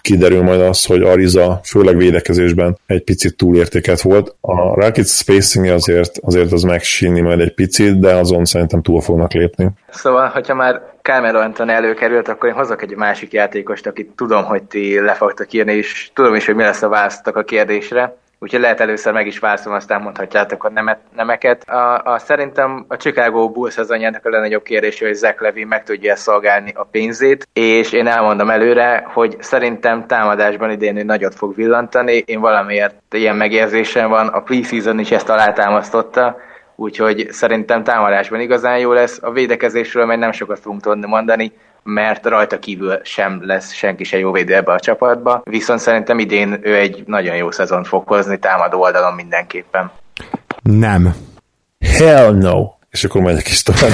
kiderül majd az, hogy Ariza főleg védekezésben egy picit túlértéket volt. A Rockets spacing azért, azért az megsínni majd egy picit, de azon szerintem túl fognak lépni. Szóval, hogyha már Carmelo Anthony előkerült, akkor én hozok egy másik játékost, akit tudom, hogy ti le fogtok írni, és tudom is, hogy mi lesz a választok a kérdésre. Úgyhogy lehet először meg is válaszolom, aztán mondhatjátok a nemet, nemeket. A, a, szerintem a Chicago Bulls szezonjának a legnagyobb kérdése, hogy Zach Levine meg tudja szolgálni a pénzét, és én elmondom előre, hogy szerintem támadásban idén ő nagyot fog villantani, én valamiért ilyen megérzésem van, a preseason is ezt alátámasztotta, úgyhogy szerintem támadásban igazán jó lesz, a védekezésről még nem sokat fogunk tudni mondani, mert rajta kívül sem lesz senki se jó védő ebbe a csapatba, viszont szerintem idén ő egy nagyon jó szezont fog hozni támadó oldalon mindenképpen. Nem. Hell no! És akkor megyek is tovább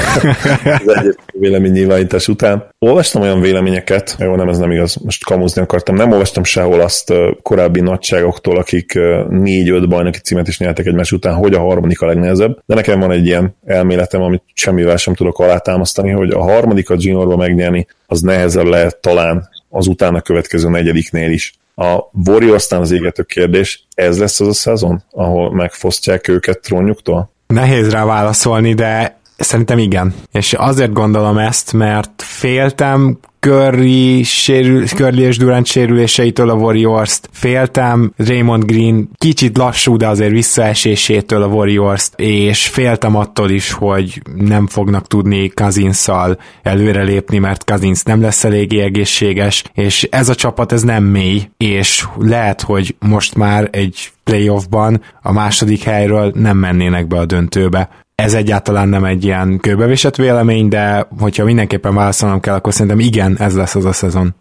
az egyébként véleménynyilvánítás után. Olvastam olyan véleményeket, jó, nem, ez nem igaz, most kamuzni akartam, nem olvastam sehol azt korábbi nagyságoktól, akik négy-öt bajnoki címet is nyertek egymás után, hogy a harmadik a legnehezebb, de nekem van egy ilyen elméletem, amit semmivel sem tudok alátámasztani, hogy a harmadikat zsinórba megnyerni, az nehezebb lehet talán az utána következő negyediknél is. A Warriors-tán az égető kérdés, ez lesz az a szezon, ahol megfosztják őket trónjuktól? Nehéz rá válaszolni, de szerintem igen. És azért gondolom ezt, mert féltem Curry, sérül, Curry és Durant sérüléseitől a Warriors-t, féltem Raymond Green kicsit lassú, de azért visszaesésétől a Warriors-t, és féltem attól is, hogy nem fognak tudni Cousins-szal előrelépni, mert Cousins nem lesz eléggé egészséges, és ez a csapat ez nem mély, és lehet, hogy most már egy playoffban a második helyről nem mennének be a döntőbe. Ez egyáltalán nem egy ilyen kőbevésett vélemény, de hogyha mindenképpen válaszolnom kell, akkor szerintem igen, ez lesz az a szezon.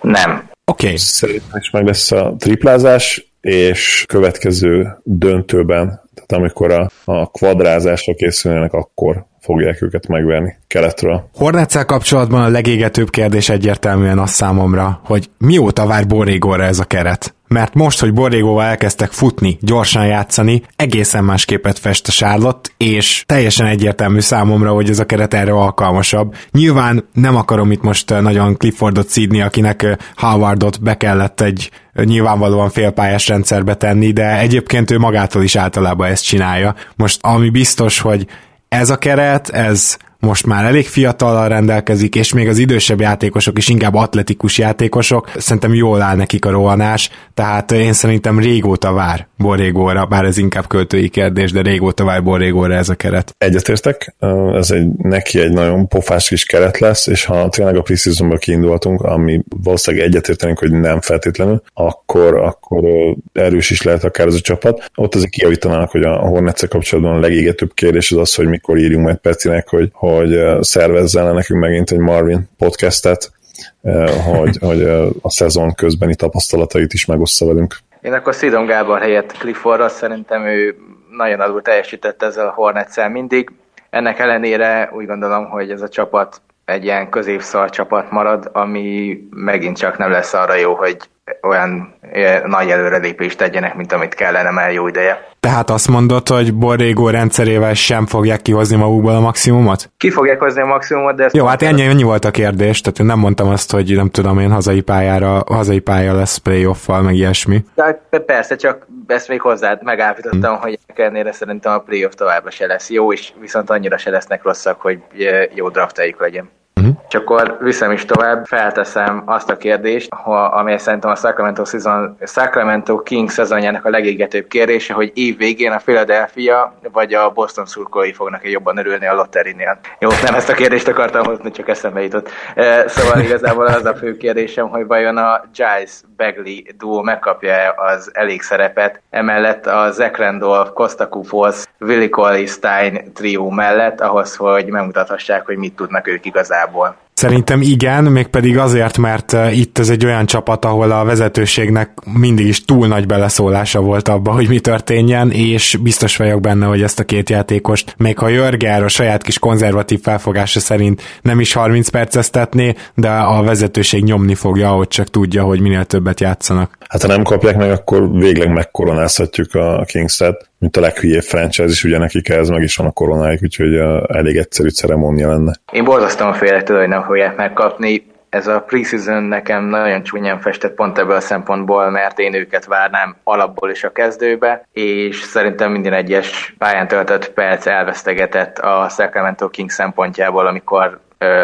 Nem. Oké. Okay. Szerintem is meg lesz a triplázás, és következő döntőben, tehát amikor a, a kvadrázásra készülnek, akkor fogják őket megverni keletről. Hornetszel kapcsolatban a legégetőbb kérdés egyértelműen az számomra, hogy mióta vár Borrégóra ez a keret? Mert most, hogy Borrégóval elkezdtek futni, gyorsan játszani, egészen más képet fest a Charlotte, és teljesen egyértelmű számomra, hogy ez a keret erre alkalmasabb. Nyilván nem akarom itt most nagyon Cliffordot szídni, akinek Howardot be kellett egy nyilvánvalóan félpályás rendszerbe tenni, de egyébként ő magától is általában ezt csinálja. Most ami biztos, hogy ez a keret, ez most már elég fiatallal rendelkezik, és még az idősebb játékosok is inkább atletikus játékosok, szerintem jól áll nekik a rohanás, tehát én szerintem régóta vár Borrégóra, bár ez inkább költői kérdés, de régóta vár Borrégóra ez a keret. Egyetértek, ez egy, neki egy nagyon pofás kis keret lesz, és ha tényleg a preseasonból kiindulhatunk, ami valószínűleg egyetértenünk, hogy nem feltétlenül, akkor, akkor erős is lehet akár ez a csapat. Ott azért kijavítanának, hogy a Hornetszel kapcsolatban a legégetőbb kérdés az az, hogy mikor írjunk majd Pecinek, hogy hogy szervezzel nekünk megint egy Marvin podcastet, hogy, hogy a szezon közbeni tapasztalatait is megoszta velünk. Én akkor Szidon Gábor helyett Cliffordra, szerintem ő nagyon alul teljesített ezzel a Hornetszel mindig. Ennek ellenére úgy gondolom, hogy ez a csapat egy ilyen középszar csapat marad, ami megint csak nem lesz arra jó, hogy olyan nagy előrelépést tegyenek, mint amit kellene már jó ideje. Tehát azt mondod, hogy Borrego rendszerével sem fogják kihozni magukból a maximumot? Ki fogják hozni a maximumot, de ezt... Jó, hát ennyi, ennyi volt a kérdés, tehát én nem mondtam azt, hogy nem tudom én hazai pályára, hazai pálya lesz playoff-val, meg ilyesmi. De persze, csak ezt még hozzád megállapítottam, hmm. hogy ennél szerintem a playoff továbbra se lesz jó, és viszont annyira se lesznek rosszak, hogy jó draftájuk legyen. És akkor viszem is tovább, felteszem azt a kérdést, amely szerintem a Sacramento, season, Sacramento Kings szezonjának a legégetőbb kérdése, hogy év végén a Philadelphia vagy a Boston szurkolói fognak-e jobban örülni a lotterinél. Jó, nem ezt a kérdést akartam hozni, csak eszembe jutott. Szóval igazából az a fő kérdésem, hogy vajon a Giles-Bagley duó megkapja-e az elég szerepet, emellett a Zach Randolph, Costa Kufosz, Willie Cauley-Stein trió mellett, ahhoz, hogy megmutathassák, hogy mit tudnak ők igazából. Szerintem igen, mégpedig azért, mert itt ez egy olyan csapat, ahol a vezetőségnek mindig is túl nagy beleszólása volt abba, hogy mi történjen, és biztos vagyok benne, hogy ezt a két játékost, még ha Jörger a saját kis konzervatív felfogása szerint nem is harminc perceztetné, de a vezetőség nyomni fogja, ahogy csak tudja, hogy minél többet játszanak. Hát ha nem kapják meg, akkor végleg megkoronázhatjuk a Kings-et, mint a leghülyébb franchise is, ugye nekik ez meg is van a koronájuk, úgyhogy elég egyszerű ceremónia lenne. Én borzasztóan félek tőle, hogy nem fogják megkapni. Ez a preseason nekem nagyon csúnyán festett pont ebből a szempontból, mert én őket várnám alapból is a kezdőbe, és szerintem minden egyes pályán töltött perc elvesztegetett a Sacramento Kings szempontjából, amikor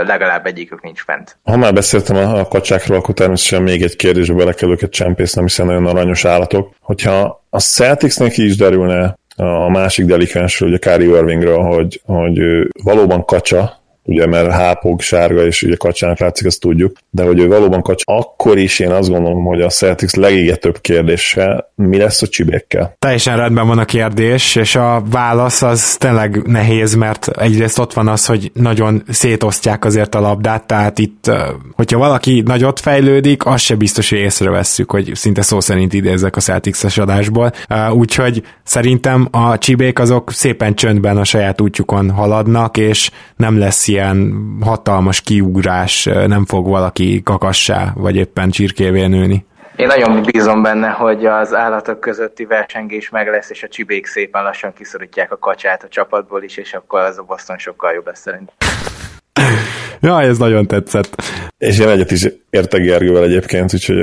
legalább egyikük nincs fent. Ha már beszéltem a kacsákról, akkor természetesen még egy kérdésbe bele kell őket csempésznem, hiszen nagyon aranyos állatok. Hogyha a Celticsnek ki is derülne a másik delikvensről, ugye Kyrie Irvingről, hogy, hogy valóban kacsa, ugye mert hápog, sárga, és ugye kacsának látszik, azt tudjuk, de hogy ő valóban kacsa, akkor is én azt gondolom, hogy a Celtics legégetőbb kérdése, mi lesz a csibékkel? Teljesen rendben van a kérdés, és a válasz az tényleg nehéz, mert egyrészt ott van az, hogy nagyon szétosztják azért a labdát, tehát itt, hogyha valaki nagyot fejlődik, az se biztos, hogy észrevesszük, hogy szinte szó szerint idézzek a Celtics-es adásból, úgyhogy szerintem a csibék azok szépen csöndben a saját útjukon haladnak, és nem lesz ilyen hatalmas kiugrás, nem fog valaki kakassá, vagy éppen csirkévé nőni. Én nagyon bízom benne, hogy az állatok közötti versengés meg lesz, és a csibék szépen lassan kiszorítják a kacsát a csapatból is, és akkor az a Boston sokkal jobb lesz szerintem. Jaj, ez nagyon tetszett. És én egyet is értek Gergővel egyébként, úgyhogy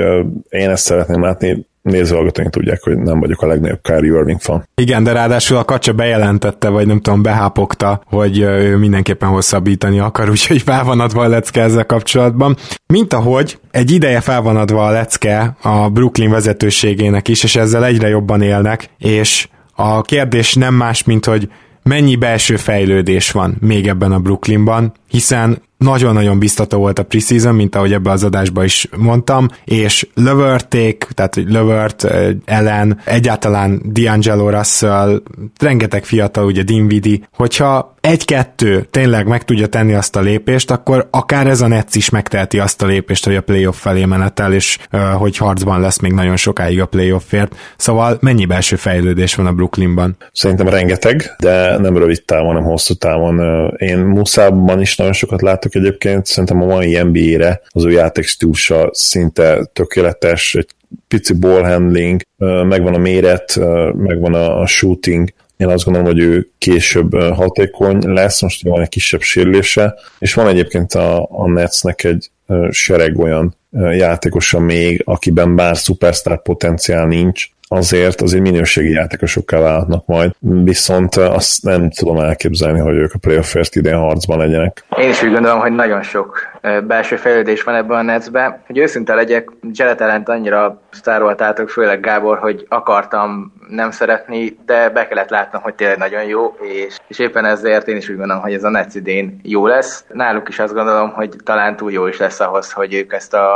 én ezt szeretném látni. Nézőhallgatóink tudják, hogy nem vagyok a legnagyobb Kyrie Irving fan. Igen, de ráadásul a kacsa bejelentette, vagy nem tudom, behápogta, hogy ő mindenképpen hosszabbítani akar, úgyhogy fel van adva a lecke ezzel kapcsolatban. Mint ahogy egy ideje fel van adva a lecke a Brooklyn vezetőségének is, és ezzel egyre jobban élnek, és a kérdés nem más, mint hogy mennyi belső fejlődés van még ebben a Brooklynban, hiszen nagyon-nagyon biztató volt a preseason, mint ahogy ebbe az adásban is mondtam, és lövörték, tehát lövört, ellen, egyáltalán D'Angelo Russell, rengeteg fiatal, ugye Dinwiddie, hogyha egy-kettő tényleg meg tudja tenni azt a lépést, akkor akár ez a Netsz is megteheti azt a lépést, hogy a playoff felé menetel, és hogy harcban lesz még nagyon sokáig a playoffért. Szóval mennyi belső fejlődés van a Brooklynban? Szerintem rengeteg, de nem rövid távon, nem hosszú távon. Én Muszában is nagyon sokat láttam, egyébként szerintem a mai en bé á-re az ő játékstílusa szinte tökéletes, egy pici ball handling, megvan a méret, megvan a shooting, én azt gondolom, hogy ő később hatékony lesz, most van egy kisebb sérülése, és van egyébként a, a Netsnek egy sereg olyan játékosa még, akiben bár szupersztár potenciál nincs, azért azért minőségi játékosokká válhatnak majd, viszont azt nem tudom elképzelni, hogy ők a playoffért idén harcban legyenek. Én is úgy gondolom, hogy nagyon sok belső fejlődés van ebben a Netsben. Hogy őszinte legyek, Jared Allent annyira sztároltátok, főleg Gábor, hogy akartam nem szeretni, de be kellett látnom, hogy tényleg nagyon jó, és, és éppen ezért én is úgy gondolom, hogy ez a Nets idén jó lesz. Náluk is azt gondolom, hogy talán túl jó is lesz ahhoz, hogy ők ezt a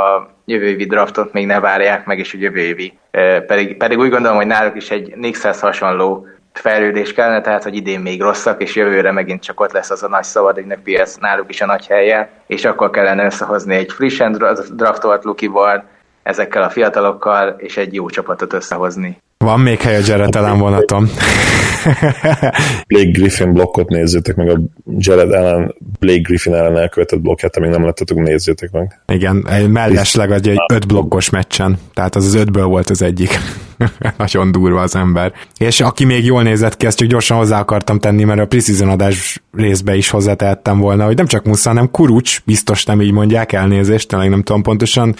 jövő évi draftot még ne várják meg, és a jövő évi. Pedig, pedig úgy gondolom, hogy náluk is egy Knickshez hasonló fejlődés kellene, tehát hogy idén még rosszak, és jövőre megint csak ott lesz az a nagy szabadügynök piac, náluk is a nagy helye, és akkor kellene összehozni egy frissen draftolt lukival, ezekkel a fiatalokkal, és egy jó csapatot összehozni. Van még hely a Jared Allen vonaton. Blake Griffin blokkot nézzétek meg, a Jared Allen Blake Griffin ellen elkövetett blokkját, amíg nem lettetek, nézzétek meg. Igen, mellesleg egy öt blokkos meccsen, tehát az az ötből volt az egyik. Nagyon durva az ember. És aki még jól nézett ki, ezt csak gyorsan hozzá akartam tenni, mert a preseason adás részbe is hozzátehettem volna, hogy nem csak Musza, hanem Kurucs, biztos nem így mondják, elnézést, tényleg nem tudom pontosan,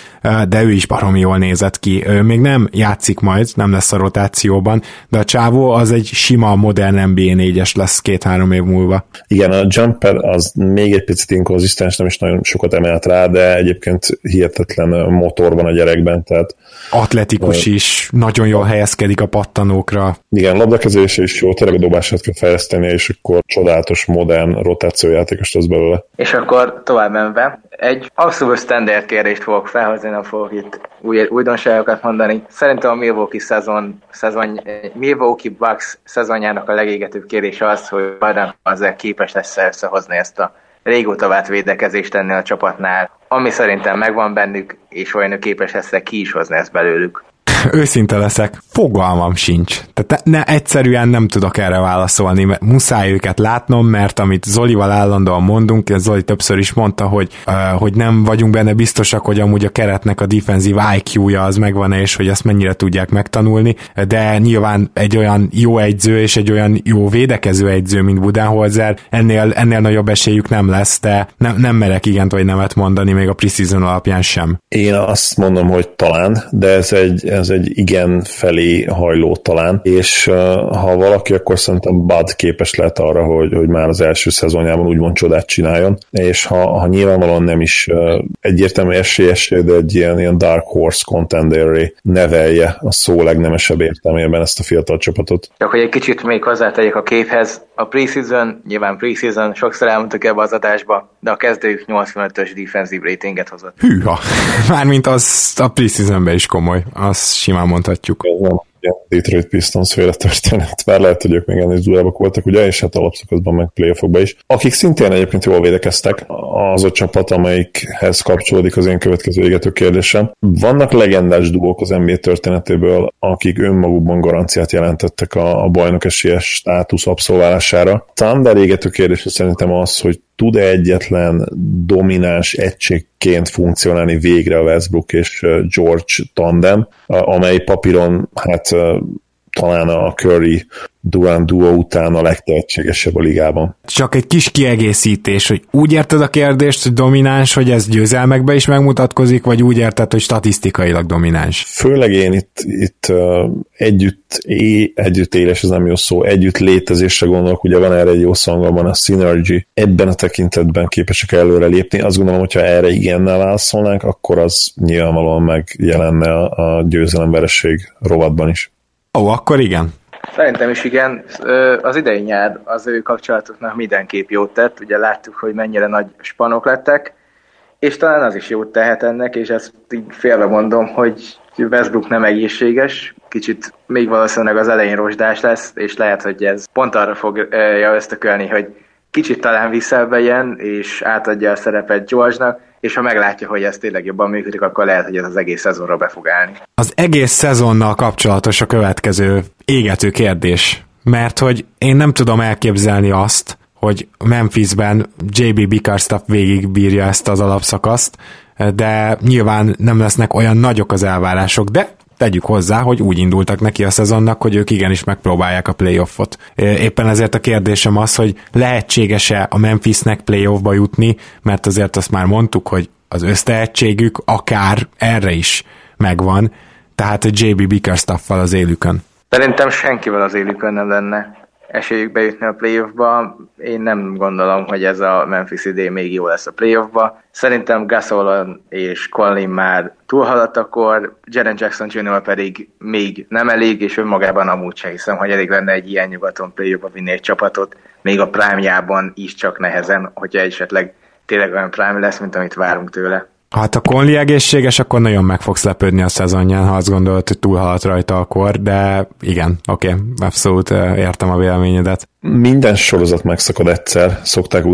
de ő is baromi jól nézett ki. Ő még nem játszik majd, nem lesz a rotációban, de a csávó az egy sima modern en bé á négyes lesz két-három év múlva. Igen, a jumper az még egy picit inkonzisztens, nem is nagyon sokat emelt rá, de egyébként hihetetlen motor van a gyerekben, tehát atletikus is, nagyon jól helyezkedik a pattanókra. Igen, labdakezelése is jó, tényleg a dobását kell fejleszteni, és akkor csodálatos modern rotációjátékos lesz belőle. És akkor tovább menve, egy abszolút standard kérdést fogok felhozni, nem fogok itt új, újdonságokat mondani. Szerintem a Milwaukee szezon, szezon Milwaukee Bucks szezonjának a legégetőbb kérdése az, hogy Harden azzal képes lesz összehozni ezt a régóta vált védekezést ennél a csapatnál, ami szerintem megvan bennük, és vajon képes lesz ki is hozni ezt belőlük. Őszinte leszek, fogalmam sincs. Tehát ne, egyszerűen nem tudok erre válaszolni, mert muszáj őket látnom, mert amit Zolival állandóan mondunk, Zoli többször is mondta, hogy, uh, hogy nem vagyunk benne biztosak, hogy amúgy a keretnek a defensív i kú-ja az megvan-e, és hogy ezt mennyire tudják megtanulni, de nyilván egy olyan jó edző és egy olyan jó védekező edző, mint Budenholzer, ennél, ennél nagyobb esélyük nem lesz, de nem, nem merek igent vagy nemet mondani, még a preseason alapján sem. Én azt mondom, hogy talán, de ez egy, ez egy egy igen felé hajló talán, és uh, ha valaki, akkor szerintem Bud képes lehet arra, hogy, hogy már az első szezonjában úgymond csodát csináljon, és ha, ha nyilvánvalóan nem is uh, egyértelmű esélyes, de egy ilyen, ilyen Dark Horse Contender-ré nevelje a szó legnemesebb értelmében ezt a fiatal csapatot. Csak hogy egy kicsit még hozzátegyek a képhez, a preseason, nyilván preseason, sokszor elmondtuk ebbe az adásba, de a kezdőjük nyolcvanötös defensive ratinget hozott. Hűha! Mármint az a preseasonben is komoly, az simán mondhatjuk. Ilyen Detroit Pistons féle történet, bár lehet, hogy ők még ennél durábbak voltak, ugye, és hát alapszakaszban meg playoffokban is. Akik szintén egyébként jól védekeztek, az a csapat, amelyikhez kapcsolódik az én következő égető kérdésem. Vannak legendás dugók az en bé á történetéből, akik önmagukban garanciát jelentettek a, a bajnok esélyes státusz abszolválására. Talán de égető kérdése szerintem az, hogy tud-e egyetlen domináns egységként funkcionálni végre a Westbrook és George tandem, amely papíron hát talán a Curry Durant duo után a legtehetségesebb a ligában. Csak egy kis kiegészítés, hogy úgy érted a kérdést, hogy domináns, hogy ez győzelmekben is megmutatkozik, vagy úgy érted, hogy statisztikailag domináns? Főleg én itt, itt uh, együtt, é, együtt éles, ez nem jó szó, együtt létezésre gondolok, ugye van erre egy jó szangalban, a Synergy, ebben a tekintetben képesek előre lépni. Azt gondolom, hogyha erre igennel válaszolnánk, akkor az nyilvánvalóan megjelenne a győzelemveresség rovatban is. Ó, akkor igen. Szerintem is igen. Az idei nyár az ő kapcsolatuknak mindenképp jót tett. Ugye láttuk, hogy mennyire nagy spanok lettek, és talán az is jót tehet ennek, és ezt így félbe mondom, hogy Westbrook nem egészséges, kicsit még valószínűleg az elején rozsdás lesz, és lehet, hogy ez pont arra fogja ösztökölni, hogy kicsit talán visszabejön, és átadja a szerepet George-nak, és ha meglátja, hogy ez tényleg jobban működik, akkor lehet, hogy ez az egész szezonra be fog állni. Az egész szezonnal kapcsolatos a következő égető kérdés, mert hogy én nem tudom elképzelni azt, hogy Memphisben jé bé Bickerstaff végigbírja ezt az alapszakaszt, de nyilván nem lesznek olyan nagyok az elvárások, de tegyük hozzá, hogy úgy indultak neki a szezonnak, hogy ők igenis megpróbálják a playoffot. Éppen ezért a kérdésem az, hogy lehetséges-e a Memphisnek playoffba jutni, mert azért azt már mondtuk, hogy az össztehetségük akár erre is megvan, tehát a jé bé Bickerstaff-val az élükön. Szerintem senkivel az élükön nem lenne esélyük bejutni a playoffba. Én nem gondolom, hogy ez a Memphis idén még jó lesz a playoffba. Szerintem Gasol és Conley már túlhaladt akkor, Jaren Jackson junior pedig még nem elég, és önmagában amúgy sem hiszem, hogy elég lenne egy ilyen nyugaton playoffba vinni egy csapatot, még a prime-jában is csak nehezen, hogyha esetleg tényleg olyan prime lesz, mint amit várunk tőle. Hát a Conley egészséges, akkor nagyon meg fogsz lepődni a szezonján, ha azt gondolod, hogy túlhaladt rajta akkor, de igen, oké, okay, abszolút értem a véleményedet. Minden sorozat megszakad egyszer, szokták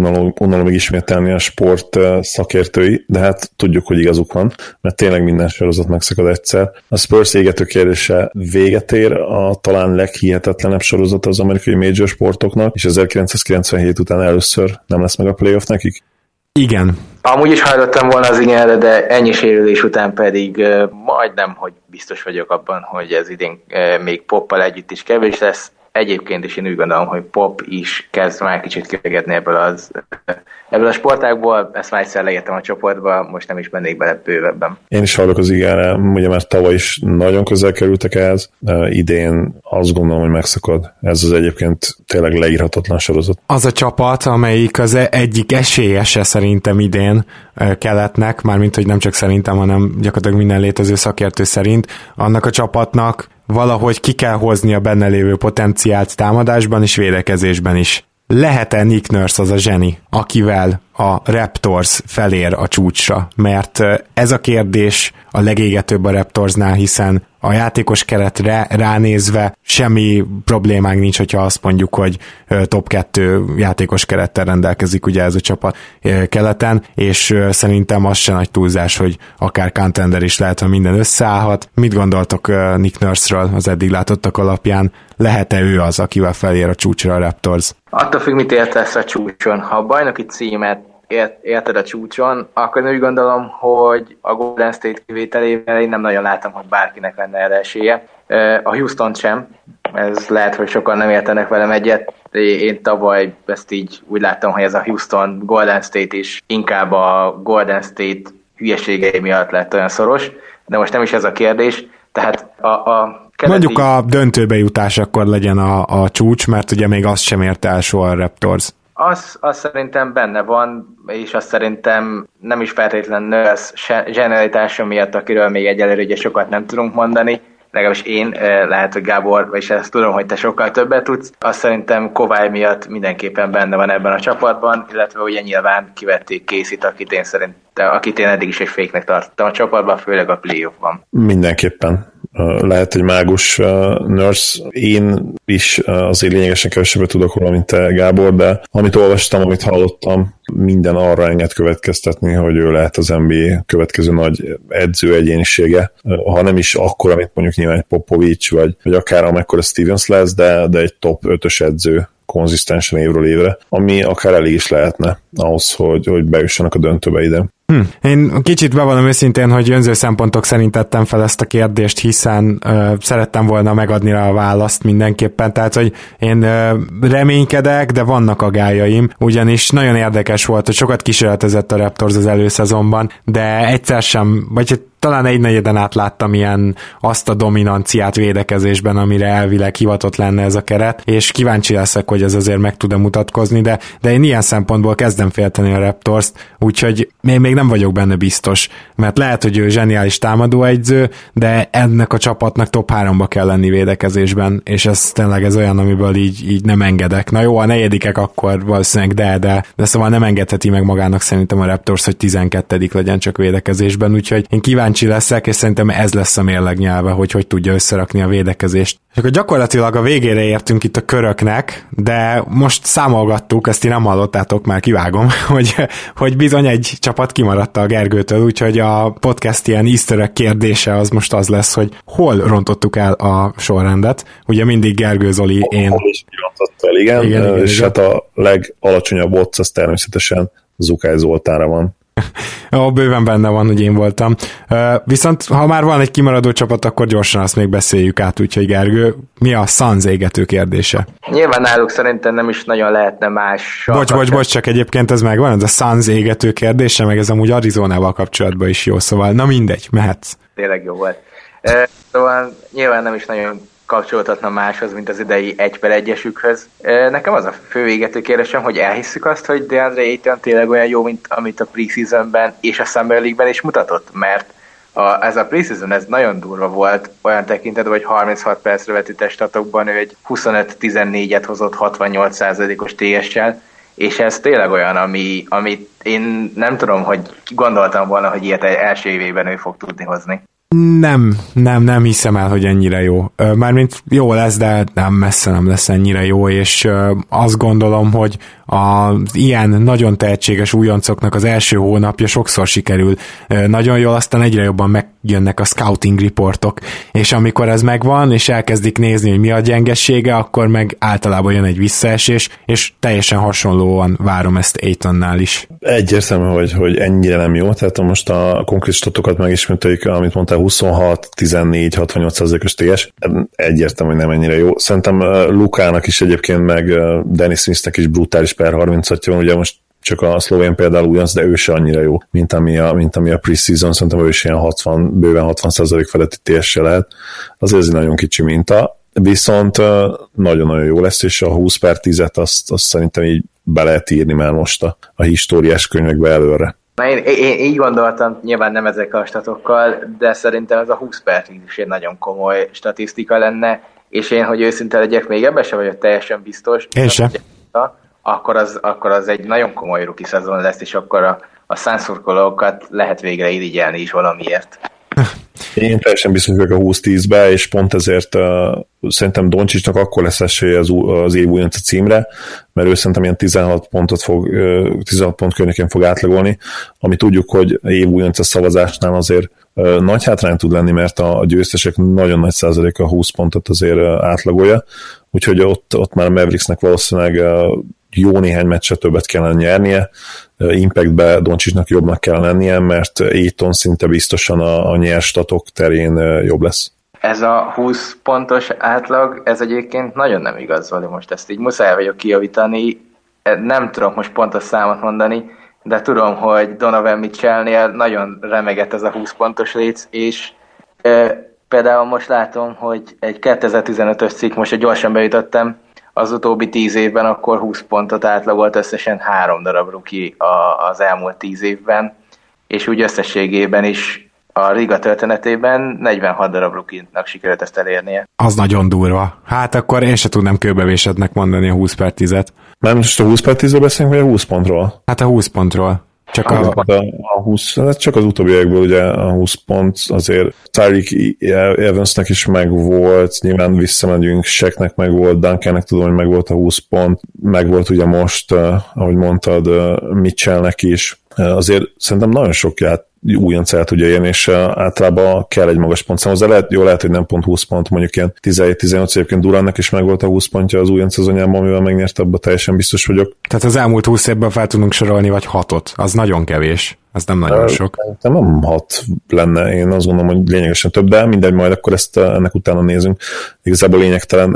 unalomig ismételni a sport szakértői, de hát tudjuk, hogy igazuk van, mert tényleg minden sorozat megszakad egyszer. A Spurs égető kérdése véget ér, a talán leghihetetlenebb sorozata az amerikai major sportoknak, és ezerkilencszázkilencvenhét után először nem lesz meg a playoff nekik? Igen. Amúgy is hajlottam volna az igényre, de ennyi sérülés után pedig uh, majdnem, hogy biztos vagyok abban, hogy ez idén uh, még Poppal együtt is kevés lesz. Egyébként is én úgy gondolom, hogy Pop is kezd már kicsit kivegetni ebből, az, ebből a sportákból. Ezt már egyszer leértem a csoportba, most nem is mennék bele bővebben. Én is hallok az igényre, ugye már tavaly is nagyon közel kerültek ehhez. Uh, idén azt gondolom, hogy megszakad. Ez az egyébként tényleg leírhatatlan sorozat. Az a csapat, amelyik az egyik esélyese szerintem idén keletnek, mármint, hogy nem csak szerintem, hanem gyakorlatilag minden létező szakértő szerint, annak a csapatnak valahogy ki kell hozni a benne lévő potenciált támadásban és védekezésben is. Lehet-e Nick Nurse az a zseni, akivel a Raptors felér a csúcsra? Mert ez a kérdés a legégetőbb a Raptorsnál, hiszen a játékos keretre ránézve semmi problémánk nincs, hogyha azt mondjuk, hogy top kettő játékos kerettel rendelkezik ugye ez a csapat keleten, és szerintem az se nagy túlzás, hogy akár contender is lehet, ha minden összeállhat. Mit gondoltok Nick Nurse-ről az eddig látottak alapján? Lehet-e ő az, akivel felér a csúcsra a Raptors? Attól függ, mit értesz a csúcson. Ha a bajnoki címet érted a csúcson, akkor én úgy gondolom, hogy a Golden State kivételével én nem nagyon látom, hogy bárkinek lenne erre esélye. A Houston sem, ez lehet, hogy sokan nem értenek velem egyet. Én tavaly ezt így úgy láttam, hogy ez a Houston Golden State is inkább a Golden State hülyeségei miatt lett olyan szoros, de most nem is ez a kérdés. Tehát a, a keleti... Mondjuk a döntőbe jutás akkor legyen a, a csúcs, mert ugye még azt sem érte el soha a Raptors. Az, az szerintem benne van, és azt szerintem nem is feltétlen Nurse generalitása miatt, akiről még egyelőre ugye sokat nem tudunk mondani, legalábbis én, lehet, hogy Gábor, és ezt tudom, hogy te sokkal többet tudsz, azt szerintem Kovály miatt mindenképpen benne van ebben a csapatban, illetve ugye nyilván kivették Casey-t, akit én szerintem, akit én eddig is egy féknek tartottam a csapatban, főleg a playoffban. Mindenképpen. Lehet, hogy mágus uh, Nurse. Én is uh, azért lényegesen kevesebbet tudok róla, mint te, Gábor, de amit olvastam, amit hallottam, minden arra enged következtetni, hogy ő lehet az en bé á következő nagy edző egyénisége. Uh, ha nem is akkor, amit mondjuk nyilván egy Popovics, vagy, vagy akár amekkora Stevens lesz, de, de egy top ötös edző konzisztensen évről évre, ami akár elég is lehetne ahhoz, hogy, hogy bejussanak a döntőbe ide. Hm. Én kicsit bevallom őszintén, hogy önző szempontok szerint tettem fel ezt a kérdést, hiszen ö, szerettem volna megadni rá a választ mindenképpen, tehát hogy én ö, reménykedek, de vannak aggályaim, ugyanis nagyon érdekes volt, hogy sokat kísérletezett a Raptors az előszezonban, de egyszer sem, vagy talán egy negyeden át láttam ilyen azt a dominanciát védekezésben, amire elvileg hivatott lenne ez a keret, és kíváncsi leszek, hogy ez azért meg tud-e mutatkozni, de, de én ilyen szempontból kezdem félteni a Raptors-t, úgyhogy én még nem vagyok benne biztos, mert lehet, hogy ő zseniális támadóegyző, de ennek a csapatnak top háromba kell lenni védekezésben, és ez tényleg ez olyan, amiből így, így nem engedek. Na jó, a negyedikek akkor valószínűleg, de, de, de szóval nem engedheti meg magának szerintem a Raptors, hogy tizenkettedik legyen csak védekezésben, úgyhogy én kíváncsi leszek, és szerintem ez lesz a mérleg nyelve, hogy hogy tudja összerakni a védekezést. És akkor gyakorlatilag a végére értünk itt a köröknek, de most számolgattuk, ezt én nem hallottátok, már kivágom, hogy, hogy bizony egy csapat kimaradt a Gergőtől, úgyhogy a podcast ilyen easter kérdése az most az lesz, hogy hol rontottuk el a sorrendet. Ugye mindig Gergő, Zoli, én... Hol is kirontott el, igen, igen, igen, és igen. Hát a legalacsonyabb odds az természetesen Zukály Zoltánra van. Ó, bőven benne van, hogy én voltam. Viszont, ha már van egy kimaradó csapat, akkor gyorsan azt még beszéljük át, úgyhogy Gergő, mi a Suns égető kérdése? Nyilván náluk szerintem nem is nagyon lehetne más... Bocs, bocs, bocs, csak egyébként ez megvan, ez a Suns égető kérdése, meg ez amúgy Arizonával kapcsolatban is jó, szóval na mindegy, mehetsz. Tényleg jó volt. Szóval nyilván nem is nagyon kapcsolódhatna máshoz, mint az idei egy per egyesükhöz. Nekem az a fő égető kérdésem, hogy elhisszük azt, hogy DeAndre Ayton tényleg olyan jó, mint amit a preseasonben és a Summer League-ben is mutatott, mert a, ez a preseason ez nagyon durva volt, olyan tekintetben, hogy harminchat percre vetített statokban ő egy huszonöt tizennégyet hozott hatvannyolc százalékos té es-sel, és ez tényleg olyan, ami, amit én nem tudom, hogy gondoltam volna, hogy ilyet első évében ő fog tudni hozni. Nem, nem, nem hiszem el, hogy ennyire jó. Mármint jó lesz, de nem, messze nem lesz ennyire jó, és azt gondolom, hogy az ilyen nagyon tehetséges újoncoknak az első hónapja sokszor sikerül nagyon jól, aztán egyre jobban megjönnek a scouting riportok, és amikor ez megvan, és elkezdik nézni, hogy mi a gyengessége, akkor meg általában jön egy visszaesés, és teljesen hasonlóan várom ezt Aytonnál is. Egyértelmű, hogy, hogy ennyire nem jó, tehát most a konkrét statokat megismételjük, amit mondtál, huszonhat, tizennégy, hatvannyolc százalékos té es, egyértelmű, hogy nem ennyire jó. Szerintem Lukának is egyébként, meg Dennis Smithnek is brutális per harmincöt van, ugye most csak a szlovén például újonc, de ő se annyira jó, mint ami a, mint ami a pre-season, szerintem ő is ilyen hatvan, bőven hatvan százalék feletti té es-se lehet. Azért ez egy nagyon kicsi minta, viszont nagyon-nagyon jó lesz, és a húsz per tízet azt, azt szerintem így be lehet írni már most a, a históriás könyvekbe előre. Na én, én így gondoltam, nyilván nem ezek a statokkal, de szerintem ez a húsz per tíz is egy nagyon komoly statisztika lenne, és én, hogy őszinte legyek, még ebben sem vagyok teljesen biztos. Én sem. Akkor az, akkor az egy nagyon komoly rookie szezon lesz, és akkor a, a szánszurkolókat lehet végre irigyelni is valamiért. Én teljesen biztos vagyok a húsz tízbe, és pont ezért uh, szerintem Doncsicsnak akkor lesz esélye az, az év újonc a címre, mert ő szerintem ilyen tizenhat pontot fog, uh, tizenhat pont környékén fog átlagolni, ami tudjuk, hogy év újonc a szavazásnál azért uh, nagy hátrány tud lenni, mert a győztesek nagyon nagy százaléka húsz pontot azért uh, átlagolja, úgyhogy ott, ott már a Mavericksnek valószínűleg uh, jó néhány meccset többet kellene nyernie, Impactbe Doncsicsnak jobbnak kell lennie, mert Ayton szinte biztosan a, a nyers statok terén jobb lesz. Ez a húsz pontos átlag, ez egyébként nagyon nem igaz, Vali, most ezt így muszáj vagyok kijavítani, nem tudom most pontos számot mondani, de tudom, hogy Donovan Mitchellnél nagyon remegett ez a húsz pontos léc, és e, például most látom, hogy egy kétezer-tizenötös cikk, most gyorsan bejutottam, az utóbbi tíz évben akkor húsz pontot átlagolt összesen három darab ruki az elmúlt tíz évben, és úgy összességében is a liga történetében negyvenhat darab rukinak sikerült ezt elérnie. Az nagyon durva. Hát akkor én se tudnám kőbevésednek mondani a húsz per tízet. Nem most a húsz per tízről beszélünk, vagy a húsz pontról? Hát a húsz pontról. Csak, a, a, a húsz, csak az utóbbiakból ugye a húsz pont azért Tyreek Evansnek is megvolt, nyilván visszamegyünk, Shaqnek megvolt, Duncannek tudom, hogy megvolt a húsz pont, megvolt ugye most, ahogy mondtad, Mitchellnek is. Azért szerintem nagyon sok ját újonc el tudja érni, és általában kell egy magas pontszám. Hozzá lehet, jó, lehet, hogy nem pont húsz pont, mondjuk ilyen tizenhét-tizennyolc, egyébként Durantnak is megvolt a húsz pontja az újonc szezonjában, amivel megnyerte, abban teljesen biztos vagyok. Tehát az elmúlt húsz évben fel tudunk sorolni, vagy hatot, az nagyon kevés. Az nem nagyon sok. Nem, nem hat lenne, én azt gondolom, hogy lényegesen több, de mindegy, majd akkor ezt ennek utána nézünk. Igazából lényegtelen,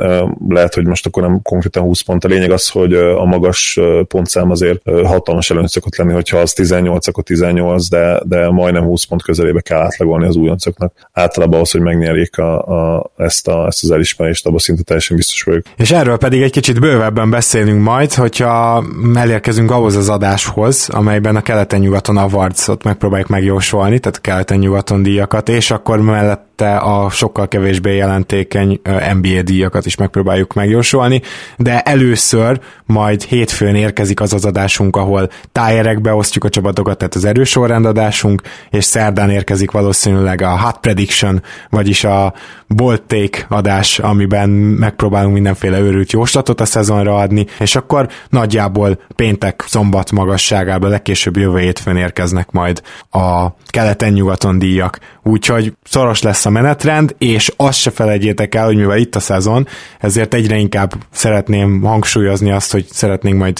lehet, hogy most akkor nem konkrétan húsz pont. A lényeg az, hogy a magas pontszám azért hatalmas előny szokott lenni, hogyha az tizennyolc, akkor tizennyolc, de, de majdnem húsz pont közelébe kell átlagolni az újoncoknak. Általában ahhoz, hogy megnyerjék a, a, ezt, a, ezt az elismerést, abban szinte teljesen biztos vagyok. És erről pedig egy kicsit bővebben beszélünk majd, hogyha elérkezünk ahhoz az adáshoz, amelyben a keleten-nyugaton a harcot megpróbáljuk megjósolni, tehát keleten-nyugaton díjakat, és akkor mellette a sokkal kevésbé jelentékeny en bé á díjakat is megpróbáljuk megjósolni, de először majd hétfőn érkezik az az adásunk, ahol tájerekbe osztjuk a csapatokat, tehát az erős sorrendadásunk, és szerdán érkezik valószínűleg a Hot Prediction, vagyis a Bold Take adás, amiben megpróbálunk mindenféle őrült jóslatot a szezonra adni, és akkor nagyjából péntek-szombat magasságában legkésőbb jövő hétfőn érkezik majd a keleten-nyugaton díjak. Úgyhogy szoros lesz a menetrend, és azt se felejtjétek el, hogy mivel itt a szezon, ezért egyre inkább szeretném hangsúlyozni azt, hogy szeretnénk majd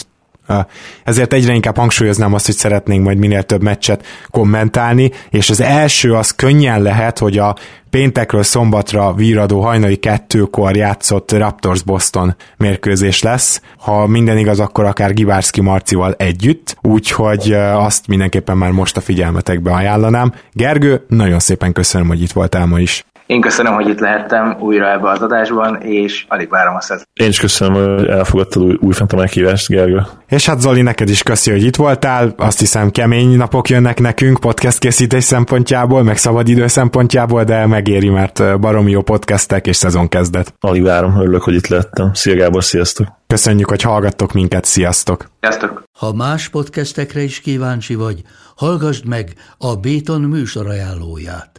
ezért egyre inkább hangsúlyoznám azt, hogy szeretnénk majd minél több meccset kommentálni, és az első az könnyen lehet, hogy a péntekről szombatra víradó hajnali kettőkor játszott Raptors-Boston mérkőzés lesz. Ha minden igaz, akkor akár Gibárszki Marcival együtt, úgyhogy azt mindenképpen már most a figyelmetekbe ajánlanám. Gergő, nagyon szépen köszönöm, hogy itt voltál ma is. Én köszönöm, hogy itt lehettem újra ebbe az adásban, és alig várom a szezont. Én is köszönöm, hogy elfogadtad új, újfent a meghívást, Gergő. És hát Zoli, neked is köszi, hogy itt voltál. Azt hiszem, kemény napok jönnek nekünk podcast készítés szempontjából, meg szabadidő szempontjából, de megéri, mert baromi jó podcastek és szezon kezdet. Alig várom, örülök, hogy itt lehettem. Szia Gábor, sziasztok! Köszönjük, hogy hallgattok minket, sziasztok! Sziasztok! Ha más podcastekre is kíváncsi vagy, hallgassd meg a Béton műsor ajánlóját.